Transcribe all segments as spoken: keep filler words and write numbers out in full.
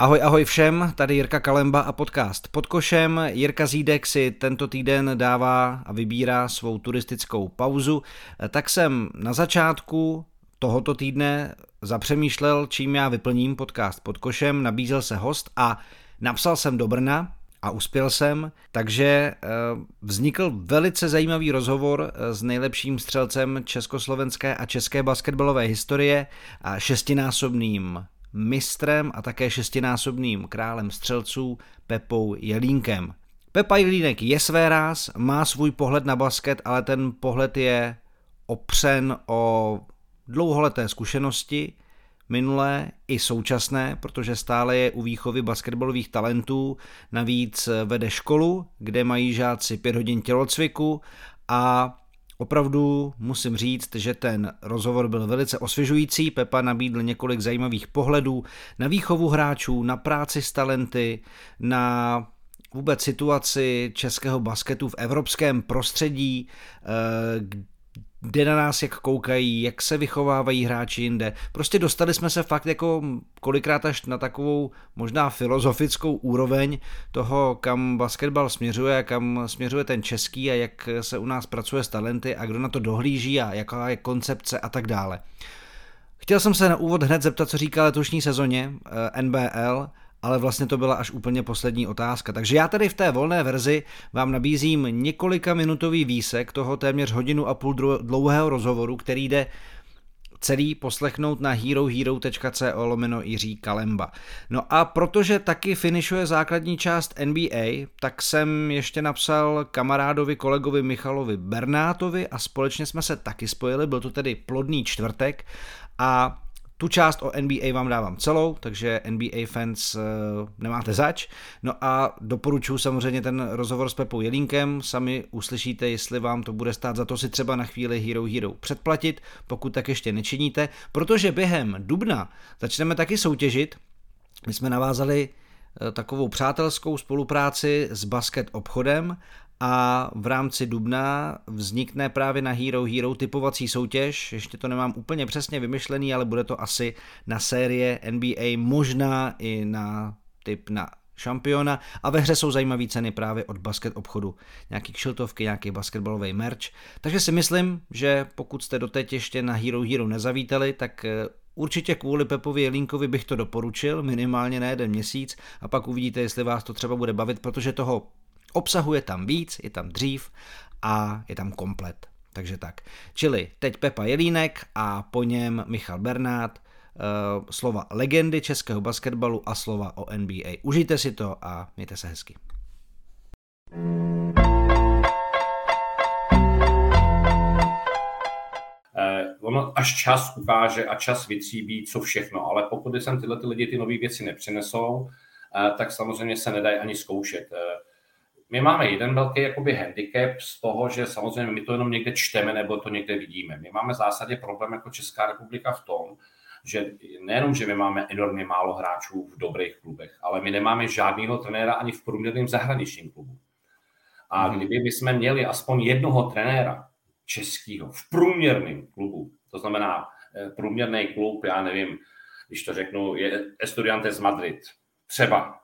Ahoj, ahoj všem, tady Jirka Kalemba a podcast Pod košem. Jirka Zídek si tento týden dává a vybírá svou turistickou pauzu, tak jsem na začátku tohoto týdne zapřemýšlel, čím já vyplním podcast Pod košem, nabízel se host a napsal jsem do Brna a uspěl jsem, takže vznikl velice zajímavý rozhovor s nejlepším střelcem československé a české basketbalové historie a šestinásobným mistrem a také šestinásobným králem střelců Pepou Jelínkem. Pepa Jelínek je své ráz, má svůj pohled na basket, ale ten pohled je opřen o dlouholeté zkušenosti, minulé i současné, protože stále je u výchovy basketbalových talentů, navíc vede školu, kde mají žáci pět hodin tělocviku a opravdu musím říct, že ten rozhovor byl velice osvěžující. Pepa nabídl několik zajímavých pohledů na výchovu hráčů, na práci s talenty, na vůbec situaci českého basketu v evropském prostředí, kde na nás jak koukají, jak se vychovávají hráči jinde. Prostě dostali jsme se fakt jako kolikrát až na takovou možná filozofickou úroveň toho, kam basketbal směřuje a kam směřuje ten český a jak se u nás pracuje s talenty a kdo na to dohlíží a jaká je koncepce a tak dále. Chtěl jsem se na úvod hned zeptat, co říká letošní sezóně N B L, ale vlastně to byla až úplně poslední otázka. Takže já tady v té volné verzi vám nabízím několika minutový výsek toho téměř hodinu a půl dlouhého rozhovoru, který jde celý poslechnout na herohero.co lomeno Jiří Kalemba. No a protože taky finišuje základní část N B A, tak jsem ještě napsal kamarádovi, kolegovi Michalovi Bernátovi a společně jsme se taky spojili, byl to tedy plodný čtvrtek a tu část o N B A vám dávám celou, takže N B A fans nemáte zač. No a doporučuji samozřejmě ten rozhovor s Pepou Jelínkem, sami uslyšíte, jestli vám to bude stát za to si třeba na chvíli Hero Hero předplatit, pokud tak ještě nečiníte, protože během dubna začneme taky soutěžit. My jsme navázali takovou přátelskou spolupráci s Basket obchodem a v rámci dubna vznikne právě na Hero Hero typovací soutěž, ještě to nemám úplně přesně vymyšlený, ale bude to asi na série N B A, možná i na typ na šampiona a ve hře jsou zajímavé ceny právě od Basket obchodu, nějaký kšiltovky, nějaký basketbalový merch, takže si myslím, že pokud jste doteď ještě na Hero Hero nezavítali, tak určitě kvůli Pepovi Jelínkovi bych to doporučil, minimálně na jeden měsíc a pak uvidíte, jestli vás to třeba bude bavit, protože toho obsahuje tam víc, je tam dřív a je tam komplet. Takže tak. Čili teď Pepa Jelínek a po něm Michal Bernát, uh, slova legendy českého basketbalu a slova o N B A. Užijte si to a mějte se hezky. Ono až čas ukáže a čas vytříbí, co všechno, ale pokud jsem tyhle ty lidi ty nové věci nepřinesou, tak samozřejmě se nedají ani zkoušet. My máme jeden velký jakoby handicap z toho, že samozřejmě my to jenom někde čteme nebo to někde vidíme. My máme v zásadě problém jako Česká republika v tom, že nejenom, že my máme enormně málo hráčů v dobrých klubech, ale my nemáme žádného trenéra ani v průměrném zahraničním klubu. A kdyby my jsme měli aspoň jednoho trenéra českého v průměrném klubu, to znamená průměrný klub, já nevím, když to řeknu, je Estudiantes Madrid, třeba.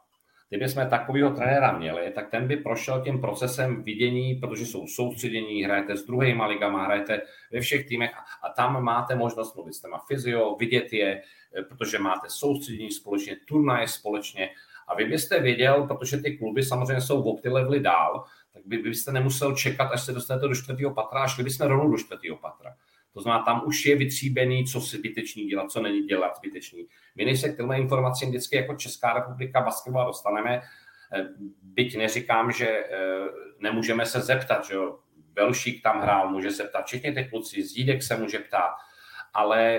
Kdyby jsme takového trenéra měli, tak ten by prošel tím procesem vidění, protože jsou soustředění, hrajete s druhýma ligama, hrajete ve všech týmech a tam máte možnost mluvit s těma fyzio, vidět je, protože máte soustředění společně, turnaje společně a vy byste věděl, protože ty kluby samozřejmě jsou o ty levely dál, tak by, byste nemusel čekat, až se dostanete do čtvrtého patra a šli byste rovnou do čtvrtého patra. To znamená, tam už je vytříbený, co si zbytečný dělat, co není dělat zbytečný. My než se k těmhle informacím vždycky jako Česká republika basketbal dostaneme, byť neříkám, že nemůžeme se zeptat, že jo, Belšík tam hrál, může se ptat, všichni ty kluci, Zídek se může ptát, ale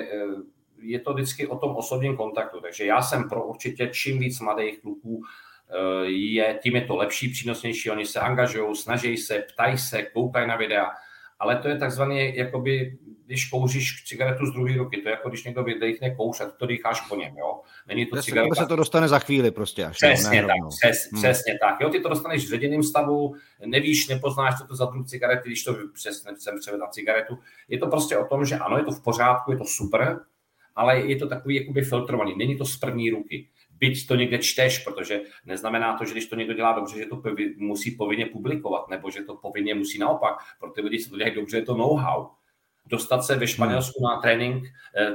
je to vždycky o tom osobním kontaktu, takže já jsem pro určitě čím víc mladých kluků, je, tím je to lepší, přínosnější, oni se angažují, snaží se, ptají se, koukají na videa, ale to je takzvaný, jakoby, když kouříš cigaretu z druhé ruky, to je jako když někdo vydechne kouř a ty to dýcháš po něm, jo. Není to přesně, cigareta. Se to dostane za chvíli prostě až. Přesně tak, přes, hmm. přesně tak, jo, ty to dostaneš v ředěném stavu, nevíš, nepoznáš, co to za tu cigarety, když to přesně jsem převed na cigaretu. Je to prostě o tom, že ano, je to v pořádku, je to super, ale je to takový jakoby filtrovaný, není to z první ruky. byť to někde čteš, protože neznamená to, že když to někdo dělá dobře, že to musí povinně publikovat, nebo že to povinně musí naopak. Pro ty lidi se to dělají dobře, je to know-how. Dostat se ve Španělsku na trénink,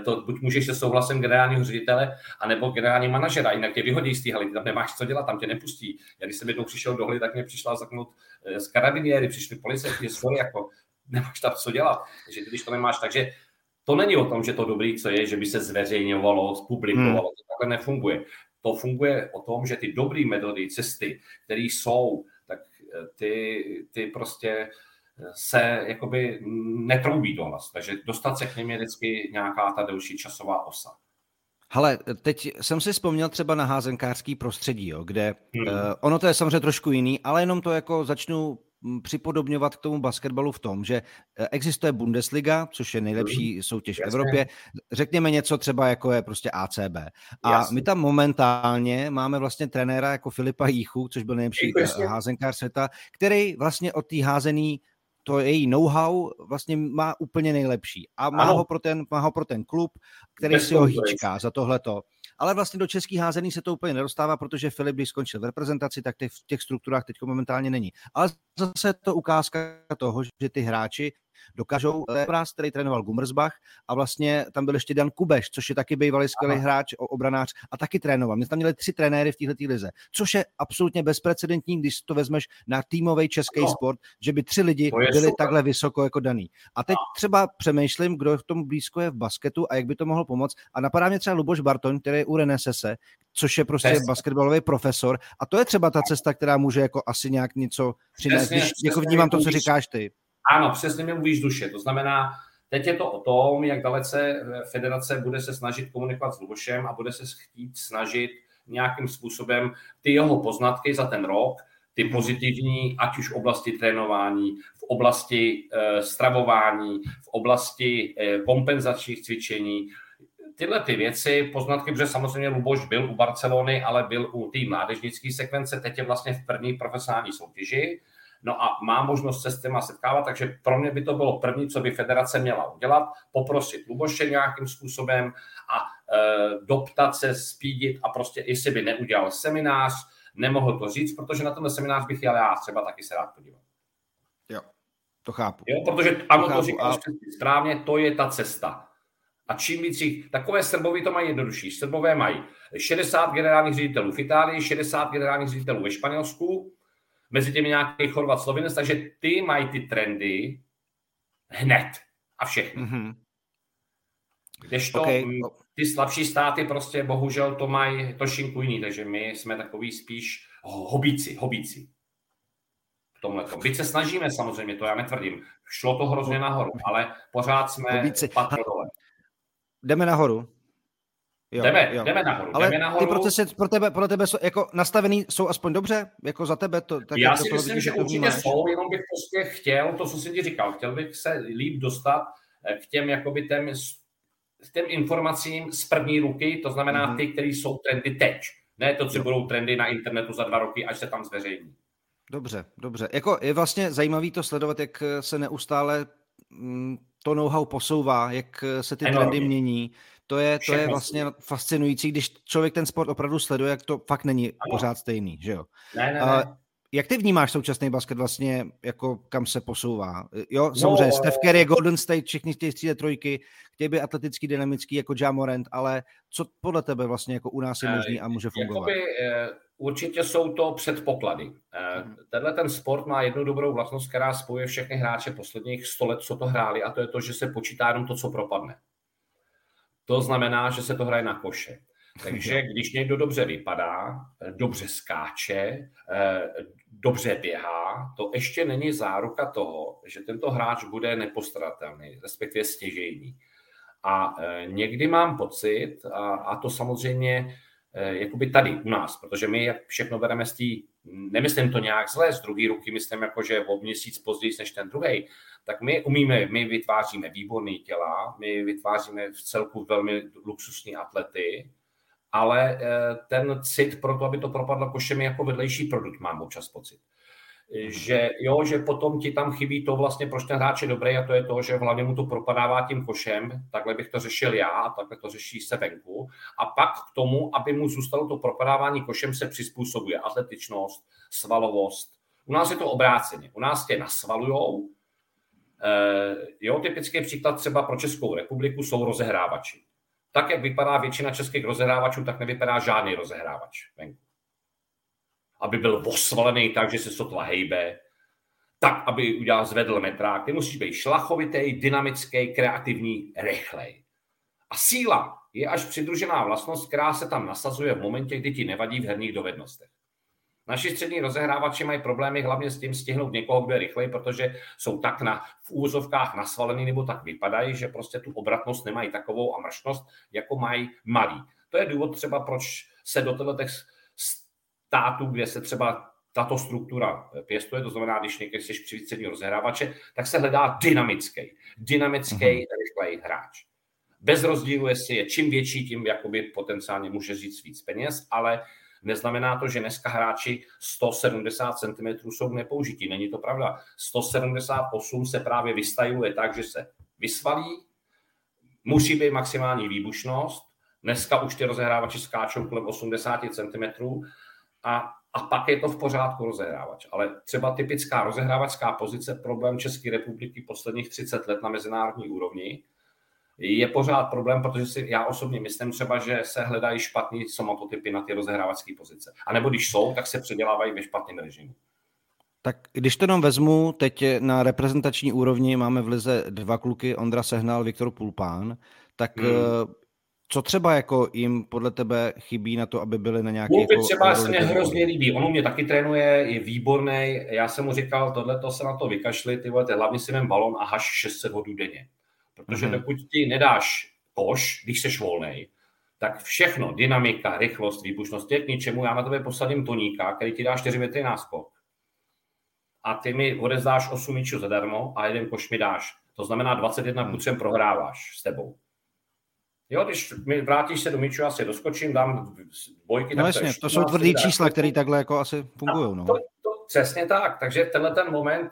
to buď můžeš se souhlasem generálního ředitele, anebo generální manažera, jinak tě vyhodí z té haly, tam nemáš co dělat, tam tě nepustí. Já když jsem jednou přišel do haly, tak mě přišla zaknout z karabiniéry, přišli policajti, sorry, jako nemáš tam co dělat, takže když to nemáš, takže to není o tom, že to dobrý, co je, že by se zveřejňovalo, publikovalo, hmm. to takhle nefunguje. To funguje o tom, že ty dobrý metody, cesty, které jsou, tak ty, ty prostě se jakoby netroubí do nás. Takže dostat se k něm je vždycky nějaká ta delší časová osa. Hele, teď jsem si vzpomněl třeba na házenkářský prostředí, jo, kde hmm. uh, ono to je samozřejmě trošku jiný, ale jenom to jako začnu připodobňovat k tomu basketbalu v tom, že existuje Bundesliga, což je nejlepší soutěž v Evropě. Řekněme něco třeba jako je prostě A C B. A Jasně. my tam momentálně máme vlastně trenéra jako Filipa Jíchu, což byl nejlepší Jasně. házenkář světa, který vlastně od té házený to její know-how vlastně má úplně nejlepší. A má ho, pro ten, má ho pro ten klub, který Bez si ho hýčká za tohleto. Ale vlastně do českých házených se to úplně nedostává, protože Filip, když skončil v reprezentaci, tak v těch strukturách teď momentálně není. Ale zase je to ukázka toho, že ty hráči dokážou práci, který trénoval Gummersbach a vlastně tam byl ještě Dan Kubeš, což je taky bývalý skvělý hráč, obranář a taky trénoval. My tam měli tři trenéry v této lize, což je absolutně bezprecedentní, když to vezmeš na týmový český no. sport, že by tři lidi byli super. Takhle vysoko jako daný. A teď no. třeba přemýšlím, kdo v tom blízko je v basketu a jak by to mohlo pomoct. A napadá mě třeba Luboš Barton, který je u Renesese, což je prostě Přesný. basketbalový profesor. A to je třeba ta cesta, která může jako asi nějak něco přinést. Přesný, když přesný, jako vnímám to, co říkáš ty. Ano, přesně mě mluvíš duše. To znamená, teď je to o tom, jak dalece federace bude se snažit komunikovat s Lubošem a bude se chtít snažit nějakým způsobem ty jeho poznatky za ten rok, ty pozitivní, ať už v oblasti trénování, v oblasti e, stravování, v oblasti e, kompenzačních cvičení, tyhle ty věci, poznatky, protože samozřejmě Luboš byl u Barcelony, ale byl u té mládežnické sekvence, teď je vlastně v první profesionální soutěži. No a má možnost se s těma setkávat, takže pro mě by to bylo první, co by federace měla udělat, poprosit Luboše nějakým způsobem a e, doptat se, spídit a prostě, jestli by neudělal seminář, nemohl to říct, protože na tenhle seminář bych jel já třeba taky se rád podívat. Jo, to chápu. Jo, protože ano, to, to říkáš správně, to je ta cesta. A čím víc jich, takové Srbovi to mají jednodušší, Srbové mají šedesát generálních ředitelů v Itálii, šedesát generálních ředitelů ve Španělsku, mezi těmi nějaký Chorvat, Slovinec, takže ty mají ty trendy hned a všechny. Mm-hmm. Kdežto okay. ty slabší státy prostě bohužel to mají trošinku jiný, takže my jsme takový spíš hobíci, hobíci. V tomhletom. Byť se snažíme samozřejmě, to já netvrdím, šlo to hrozně nahoru, ale pořád jsme patro dole. Jdeme nahoru. Jo, jdeme, jo. jdeme nahoru. Ale jdeme nahoru. Ty procesy pro tebe, pro tebe jsou, jako nastavený jsou aspoň dobře? Jako za tebe? To, tak Já si to myslím, že určitě jsou, jenom bych prostě chtěl, to, co jsem ti říkal, chtěl bych se líp dostat k těm, jakoby, těm, těm informacím z první ruky, to znamená mm. ty, které jsou trendy teď. Ne to, co jo. budou trendy na internetu za dva roky, až se tam zveřejní. Dobře, dobře. Jako je vlastně zajímavý to sledovat, jak se neustále to know-how posouvá, jak se ty Enormně. trendy mění. To je, to je vlastně fascinující, když člověk ten sport opravdu sleduje, jak to fakt není ano. pořád stejný, že jo? Ne, ne, ne. Jak ty vnímáš současný basket vlastně, jako kam se posouvá? Jo, samozřejmě, no, Steph Curry, Golden State, všichni chtějí střídat trojky, chtějí být atletický, dynamický, jako Ja Morant, ale co podle tebe vlastně jako u nás je možný a může fungovat? Jakoby, určitě jsou to předpoklady. Hmm. Tenhle ten sport má jednu dobrou vlastnost, která spojuje všechny hráče posledních sto let, co to hráli, a to je to, že se počítá jenom to, co propadne. To znamená, že se to hraje na koše. Takže když někdo dobře vypadá, dobře skáče, dobře běhá, to ještě není záruka toho, že tento hráč bude nepostradatelný, respektive stěžejní. A někdy mám pocit, a, a to samozřejmě jakoby tady u nás, protože my všechno bereme z té, nemyslím to nějak zlé, z druhé ruky myslím, jako, že o měsíc později než ten druhej, tak my umíme, my vytváříme výborné těla, my vytváříme v celku velmi luxusní atlety, ale ten cit pro to, aby to propadlo košem, je jako vedlejší produkt, mám občas pocit. že jo, že potom ti tam chybí to vlastně, proč ten hráč je dobrý, a to je to, že hlavně mu to propadává tím košem, takhle bych to řešil já a takhle to řeší se venku. A pak k tomu, aby mu zůstalo to propadávání košem, se přizpůsobuje atletičnost, svalovost. U nás je to obráceně, u nás tě nasvalujou. Jo, typický příklad třeba pro Českou republiku jsou rozehrávači. Tak, jak vypadá většina českých rozehrávačů, tak nevypadá žádný rozehrávač venku. Aby byl osvalený tak, že se sotva hejbe, tak, aby udělal zvedl metrák. Ty musíš být šlachovitý, dynamický, kreativní, rychlej. A síla je až přidružená vlastnost, která se tam nasazuje v momentě, kdy ti nevadí v herních dovednostech. Naši střední rozehrávači mají problémy hlavně s tím stihnout někoho, kdo je rychlej, protože jsou tak na, v úvozovkách nasvalený nebo tak vypadají, že prostě tu obratnost nemají takovou a mršnost, jako mají malí. To je důvod třeba, proč se do těchto států, kde se třeba tato struktura pěstuje, to znamená, když někdy jsi při středního rozehrávače, tak se hledá dynamický, dynamický, rychlej hráč. Bez rozdílu, jestli je čím větší, tím jakoby potenciálně může říct víc peněz, ale neznamená to, že dneska hráči sto sedmdesát centimetrů jsou nepoužití. Není to pravda. sto sedmdesát osm se právě vystajuje tak, že se vysvalí, musí být maximální výbušnost. Dneska už ty rozehrávači skáčou kolem osmdesát centimetrů a, a pak je to v pořádku rozehrávač. Ale třeba typická rozehrávačská pozice, problém České republiky posledních třicet let na mezinárodní úrovni, je pořád problém, protože si já osobně myslím třeba, že se hledají špatný somatotypy na ty rozehrávačské pozice. A nebo když jsou, tak se předělávají ve špatném režimu. Tak když to jenom vezmu, teď na reprezentační úrovni máme v lize dva kluky, Ondra Sehnal, Viktor Pulpán, tak hmm. co třeba jako jim podle tebe chybí na to, aby byli na nějaké... Pulpy jako třeba se mě hrozně líbí, ono mě taky trénuje, je výborný, já jsem mu říkal, tohleto se na to vykašli, ty vole, hlavně si vem balon a haš šest set hodů denně. Protože dokud ti nedáš koš, když seš volnej, tak všechno, dynamika, rychlost, výbušnost je k ničemu. Já na tebe posadím toníka, který ti dá čtyři metry náskok. A ty mi odezdáš osmičku zadarmo a jeden koš mi dáš. To znamená dvacet jedna procent prohráváš s tebou. Jo, když mi vrátíš se do míču, já si doskočím, dám bojky. No jasně, to jsou tvrdý čísla, které takhle jako asi fungují. No. To, to, přesně tak, takže tenhle ten moment...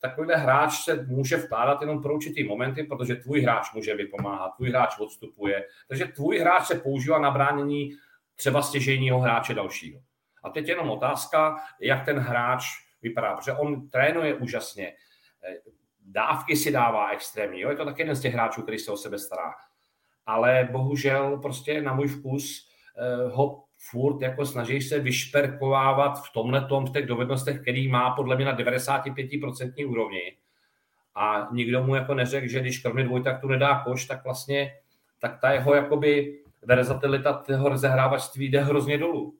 Takovýhle hráč se může vkládat jenom pro určitý momenty, protože tvůj hráč může vypomáhat, tvůj hráč odstupuje. Takže tvůj hráč se používá na bránění třeba stěžejního hráče dalšího. A teď jenom otázka, jak ten hráč vypadá, protože on trénuje úžasně, dávky si dává extrémně, jo? Je to taky jeden z těch hráčů, který se o sebe stará. Ale bohužel prostě na můj vkus ho furt jako snaží se vyšperkovávat v tomhletom, v těch dovednostech, který má podle mě na devadesát pět procent úrovni. A nikdo mu jako neřekl, že když kromě dvoj, tak tu nedá koš, tak vlastně tak ta jeho jakoby verzatilita toho rozehrávačství jde hrozně dolů.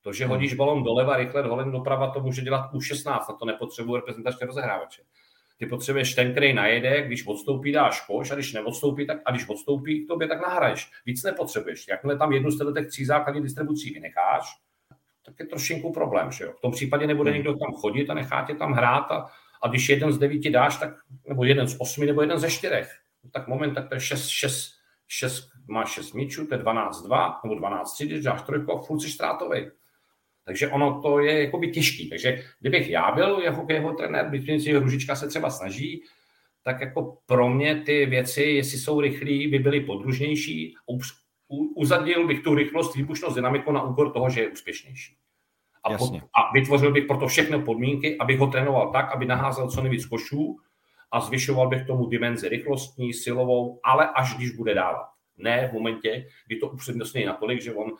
To, že hodíš balon doleva, rychle dolem doprava, to může dělat U šestnáct, na to nepotřebuje reprezentační rozehrávače. Ty potřebuješ ten, který najede, když odstoupí, dáš koš, a když neodstoupí, tak a když odstoupí k tobě, tak nahraješ. Víc nepotřebuješ. Jakmile tam jednu z těch tří základních distribucí vynecháš, tak je trošinku problém, že jo. V tom případě nebude hmm. někdo tam chodit a nechá tě tam hrát a, a když jeden z devíti dáš, tak nebo jeden z osmi, nebo jeden ze čtyřech, tak moment, tak to je šest, šest, šest, máš šest míčů, to je dvanáct dva, nebo dvanáct tři, když dáš trojko, furt jsi ztrátovej. Takže ono to je jakoby těžký. Takže kdybych já byl jako jeho trenér, Bitvinci Hružička se třeba snaží, tak jako pro mě ty věci, jestli jsou rychlí, by byly podružnější. Uzadnil bych tu rychlost, výbušnost, dynamiku na úkor toho, že je úspěšnější. A, pod, a vytvořil bych proto všechny podmínky, abych ho trénoval tak, aby naházel co nejvíc košů a zvyšoval bych tomu dimenzi rychlostní, silovou, ale až když bude dávat. Ne v momentě, kdy to upřednostní natolik, že on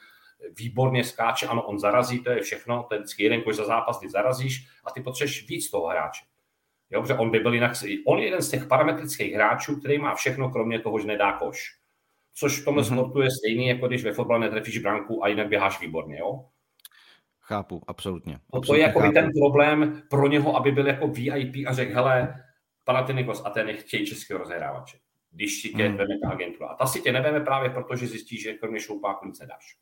výborně skáče, ano, on zarazí, to je všechno, ten jeden koš za zápas, ty zarazíš a ty potřebuješ víc toho hráče. Jo, protože on by byl jinak, on je jeden z těch parametrických hráčů, který má všechno, kromě toho, že nedá koš. Což v tomhle mm-hmm. sportu je stejný, jako když ve fotbale netrefíš branku a jinak běháš výborně, jo? Chápu, absolutně. absolutně to je jako chápu. Ten problém pro něho, aby byl jako V I P a řekl, hele, Panathinaikos a ten nechtějí českého rozehrávače, když si tě mm. veme ta agentura. A ta si tě neveme právě proto, že zjistíš, že kromě šoupáku nic nedáš.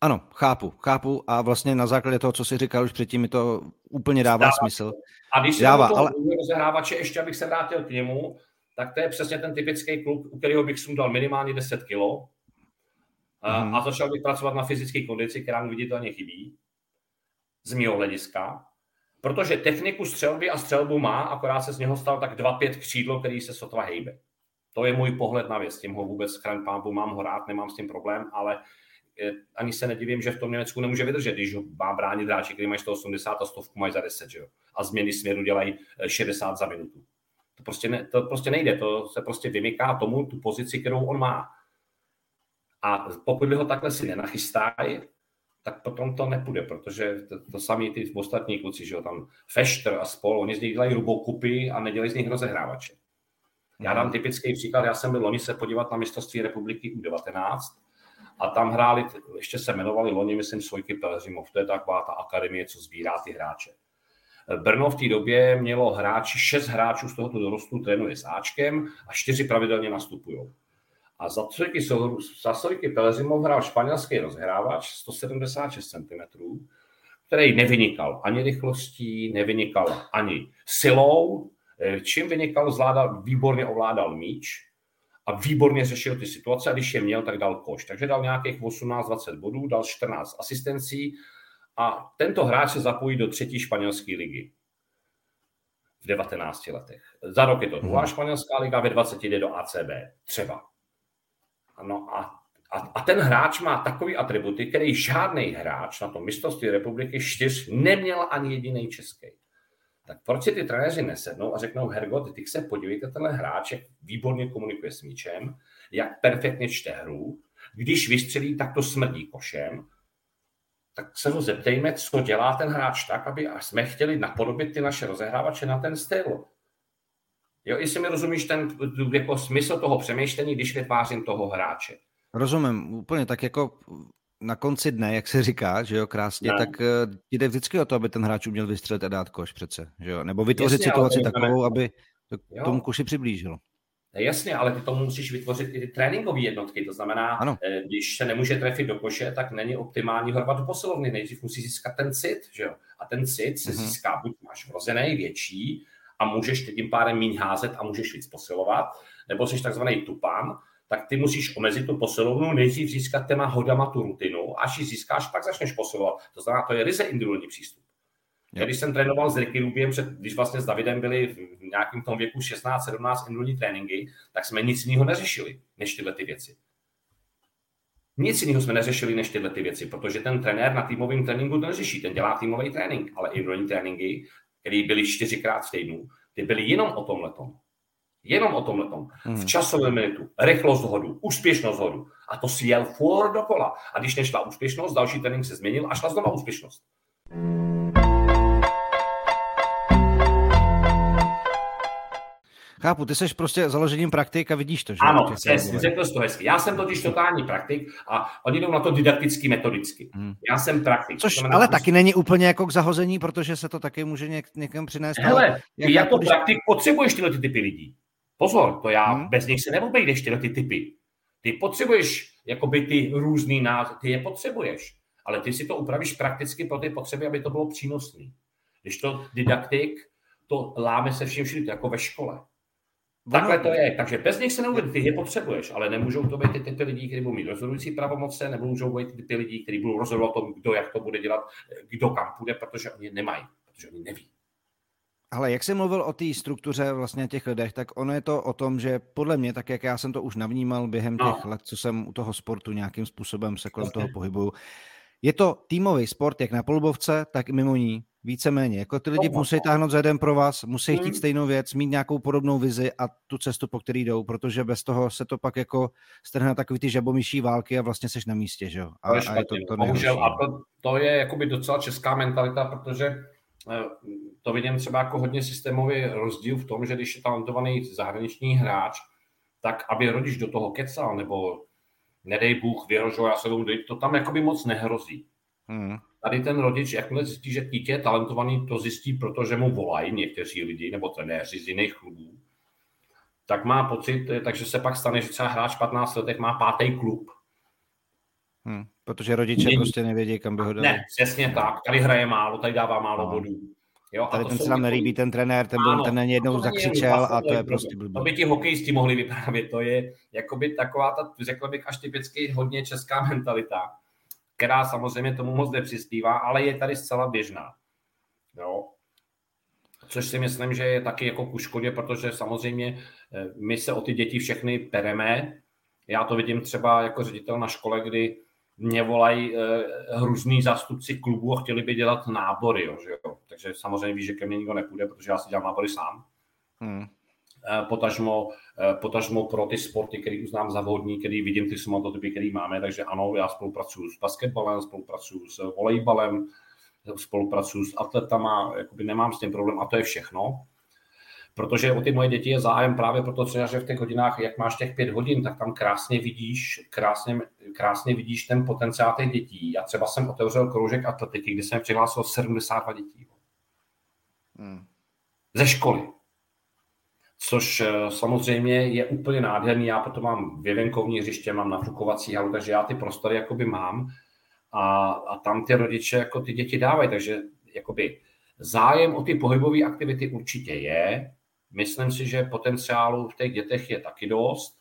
Ano, chápu, chápu a vlastně na základě toho, co jsi říkal už předtím, mi to úplně dává, dává smysl. A když se dává, ale... rozehrávače, ještě abych se vrátil k němu, tak to je přesně ten typický klub, u kterého bych sundal minimálně deset kilo hmm. a začal bych pracovat na fyzické kondici, která mu viditelně chybí, z mého hlediska, protože techniku střelby a střelbu má, akorát se z něho stal tak dva pět křídlo, který se sotva hejbe. To je můj pohled na věc, s tím ho vůbec chraň pánbu, mám ho rád, nemám s tím problém, ale ani se nedivím, že v tom Německu nemůže vydržet, když má bránit hráči, který mají sto osmdesát a stovku mají za deset, že jo? A změny směru dělají šedesát za minutu. To prostě, ne, to prostě nejde, to se prostě vymyká tomu tu pozici, kterou on má. A pokud ho takhle si nenachystájí, tak potom to nepůjde, protože to, to sami ty ostatní kluci, že jo, tam Fešter a spol, oni z nich dělají rubokupy a nedělají z nich rozehrávače. Já dám typický příklad, já jsem byl loni se podívat na mistrovství republiky U devatenáct a tam hráli, ještě se jmenovali loni, myslím, Sojky Pelhřimov, to je taková ta akademie, co sbírá ty hráče. Brno v té době mělo hráči, šest hráčů z tohoto dorostu trénuje s Ačkem a čtyři pravidelně nastupují. A za Sojky, za Sojky Pelhřimov hrál španělský rozhrávač sto sedmdesát šest centimetrů, který nevynikal ani rychlostí, nevynikal ani silou, čím vynikal, zvládal, výborně ovládal míč a výborně řešil ty situace a když je měl, tak dal koš. Takže dal nějakých osmnáct dvacet bodů, dal čtrnáct asistencí a tento hráč se zapojí do třetí španělské ligy v devatenácti letech. Za rok je to druhá španělská liga, ve dvaceti jde do A C B třeba. No a, a, a ten hráč má takový atributy, který žádný hráč na tom mistrovství republiky čtyř neměl ani jediný český. Tak proč si ty trenéři nesednou a řeknou, Hergo, ty se podívejte, tenhle hráč jak výborně komunikuje s míčem, jak perfektně čte hru, když vystřelí, tak to smrdí košem, tak se ho zeptejme, co dělá ten hráč tak, aby jsme chtěli napodobit ty naše rozehrávače na ten styl. Jo, jestli mi rozumíš ten jako smysl toho přemýšlení, když vytvářím toho hráče. Rozumím, úplně tak jako... Na konci dne, jak se říká, že jo, krásně, ne. Tak jde vždycky o to, aby ten hráč uměl vystřelit a dát koš přece, že jo, nebo vytvořit jasně, situaci takovou, ne. Aby to k tomu koši přiblížilo. Jasně, ale ty tomu musíš vytvořit i ty tréninkové jednotky, to znamená, ano. Když se nemůže trefit do koše, tak není optimální horvat do posilovny, nejdřív musí získat ten cit, že jo, a ten cit se mhm. získá, buď máš vrozený, větší a můžeš tím pádem míň házet a můžeš víc posilovat, nebo jsi takzvaný tupán, tak ty musíš omezit tu posilovnu, nejdřív získat těma hodama tu rutinu, až ji získáš, pak začneš posilovat. To znamená, to je ryze individuální přístup. Já, když jsem trénoval s Ricky Rubiem, před, když vlastně s Davidem byli v nějakém tom věku šestnáct sedmnáct individuální tréninky, tak jsme nic jiného neřešili, než tyhle ty věci. Nic jiného jsme neřešili, než tyhle ty věci, protože ten trenér na týmovém tréninku to neřeší, ten dělá týmový trénink, ale individuální tréninky, které byly čtyřikrát v týdnu, ty byly jenom o tomhletom. Jenom o tomhletom. Hmm. V časovém limitu, rychlost hodu, úspěšnost hodu. A to si jel furt dokola. A když nešla úspěšnost, další trénink se změnil a šla znova úspěšnost. Chápu, ty seš prostě založením praktik a vidíš to, že? Ano, řekl jsi to hezky. Já jsem totiž totální praktik a oni jdou na to didakticky, metodicky. Hmm. Já jsem praktik. Což ale prostě... taky není úplně jako k zahození, protože se to taky může něk- někam přinést. Hele, ale ty jako když... praktik potřebuješ tyhle ty typy lidí. Pozor, to já hmm. bez nich se neobejdeš tyhle ty typy. Ty potřebuješ jakoby ty různý názory, ty je potřebuješ, ale ty si to upravíš prakticky pro ty potřeby, aby to bylo přínosný. Když to didaktik, to láme se vším všude, jako ve škole. Takhle to je. Takže bez nich se neuvědí, ty je potřebuješ, ale nemůžou to být ty typy lidí, kteří budou mít rozhodující pravomoce, nebo můžou být ty typy lidí, kteří budou rozhodovat o tom, kdo jak to bude dělat, kdo kam půjde, protože oni nemají, protože oni neví. Ale jak jsi mluvil o té struktuře vlastně těch lidech, tak ono je to o tom, že podle mě, tak jak já jsem to už navnímal během no. těch let, co jsem u toho sportu nějakým způsobem se kolem toho pohybuju, je to týmový sport jak na polubovce, tak i mimo ní. Víceméně. Jako ty lidi musí táhnout za jeden pro vás, musí chtít stejnou věc, mít nějakou podobnou vizi a tu cestu, po který jdou, protože bez toho se to pak jako strhne takový ty žabomyší války a vlastně seš na místě, že jo? A, a je to, to nejhorší. A to, to je jakoby docela česká mentalita, protože to vidím třeba jako hodně systémový rozdíl v tom, že když je talentovaný zahraniční hráč, tak aby rodič do toho kecal, nebo nedej Bůh, vyhrožoval, já se budu dojít, to tam jakoby moc nehrozí. Hmm. Tady ten rodič, jakmile zjistí, že dítě je talentovaný, to zjistí, protože mu volají někteří lidi, nebo trenéři z jiných klubů, tak má pocit, takže se pak stane, že třeba hráč patnáct letech má pátý klub. Hmm, protože rodiče Není. prostě nevědí, kam by ho dali. Ne, přesně no. tak. Tady hraje málo, tady dává málo no. bodů. Jo, tady a to ten se nám nelíbí, ten trenér, ten, ano, ten jednou zakřičel a to je prostě blbý. To by ti hokejisti mohli vyprávět, to je jakoby taková ta, řekl bych, až typicky hodně česká mentalita, která samozřejmě tomu moc nepřispívá, ale je tady zcela běžná. Jo? což si myslím, že je taky jako ku škodě, protože samozřejmě my se o ty děti všechny pereme. Já to vidím třeba jako ředitel na škole, kdy mě volají různý zástupci klubu a chtěli by dělat nábory. Jo, že jo? Takže samozřejmě víš, že ke mně nikdo nepůjde, protože já si dělám nábory sám. Hmm. Potažmo, potažmo pro ty sporty, který uznám za vhodný, který vidím ty somatotypy, který máme. Takže ano, já spolupracuju s basketbalem, spolupracuju s volejbalem, spolupracuju s atletama, jakoby nemám s tím problém a to je všechno. Protože o ty moje děti je zájem právě proto, že v těch hodinách, jak máš těch pět hodin, tak tam krásně vidíš, krásně, krásně vidíš ten potenciál těch dětí. Já třeba jsem otevřel kroužek atletiky, kde jsem přihlásil sedmdesát dva dětí. Hmm. Ze školy. Což samozřejmě je úplně nádherný. Já proto mám věvenkovní hřiště, mám nafukovací halu, takže já ty prostory jakoby mám a, a tam ty rodiče jako ty děti dávají. Takže jakoby zájem o ty pohybové aktivity určitě je. Myslím si, že potenciálu v těch dětech je taky dost.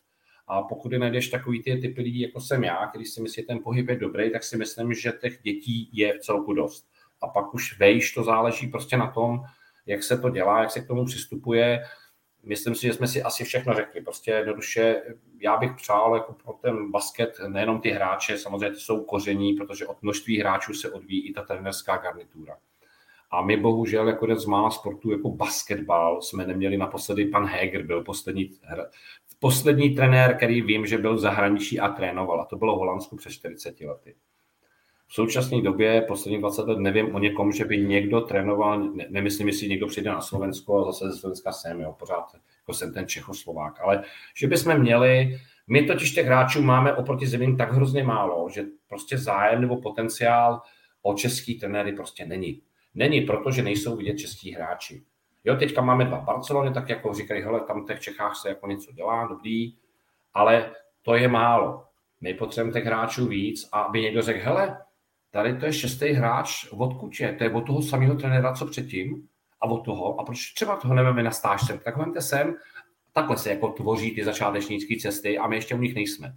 A pokud najdeš takový ty typy lidí, jako jsem já, který si myslí, že ten pohyb je dobrý, tak si myslím, že těch dětí je v celku dost. A pak už vejš, to záleží prostě na tom, jak se to dělá, jak se k tomu přistupuje. Myslím si, že jsme si asi všechno řekli. Prostě jednoduše, já bych přál jako pro ten basket nejenom ty hráče, samozřejmě ty jsou koření, protože od množství hráčů se odvíjí i ta trenérská garnitura. A my bohužel jako jeden z mála sportů jako basketbal jsme neměli naposledy. Pan Heger byl poslední, poslední trenér, který vím, že byl v zahraničí a trénoval. A to bylo v Holandsku před čtyřiceti lety. V současné době, posledních dvacet let, nevím o někom, že by někdo trénoval, ne, nemyslím, jestli někdo přijde na Slovensko a zase ze Slovenska sem, jo, pořád jako jsem ten Čechoslovák, ale že bychom měli, my totiž těch hráčů máme oproti zemím tak hrozně málo, že prostě zájem nebo potenciál o český trenéry prostě není. Není, protože nejsou vidět český hráči. Jo, teďka máme dva Barcelony, tak jako říkají, hele, tam v těch Čechách se jako něco dělá, dobrý, ale to je málo. My potřebujeme těch hráčů víc a aby někdo řekl, hele, tady to je šestý hráč, odkud je? To je od toho samého trenéra, co předtím a od toho. A proč třeba toho nemáme na stáž sem? Tak vemte sem, takhle se jako tvoří ty začátečnické cesty a my ještě u nich nejsme.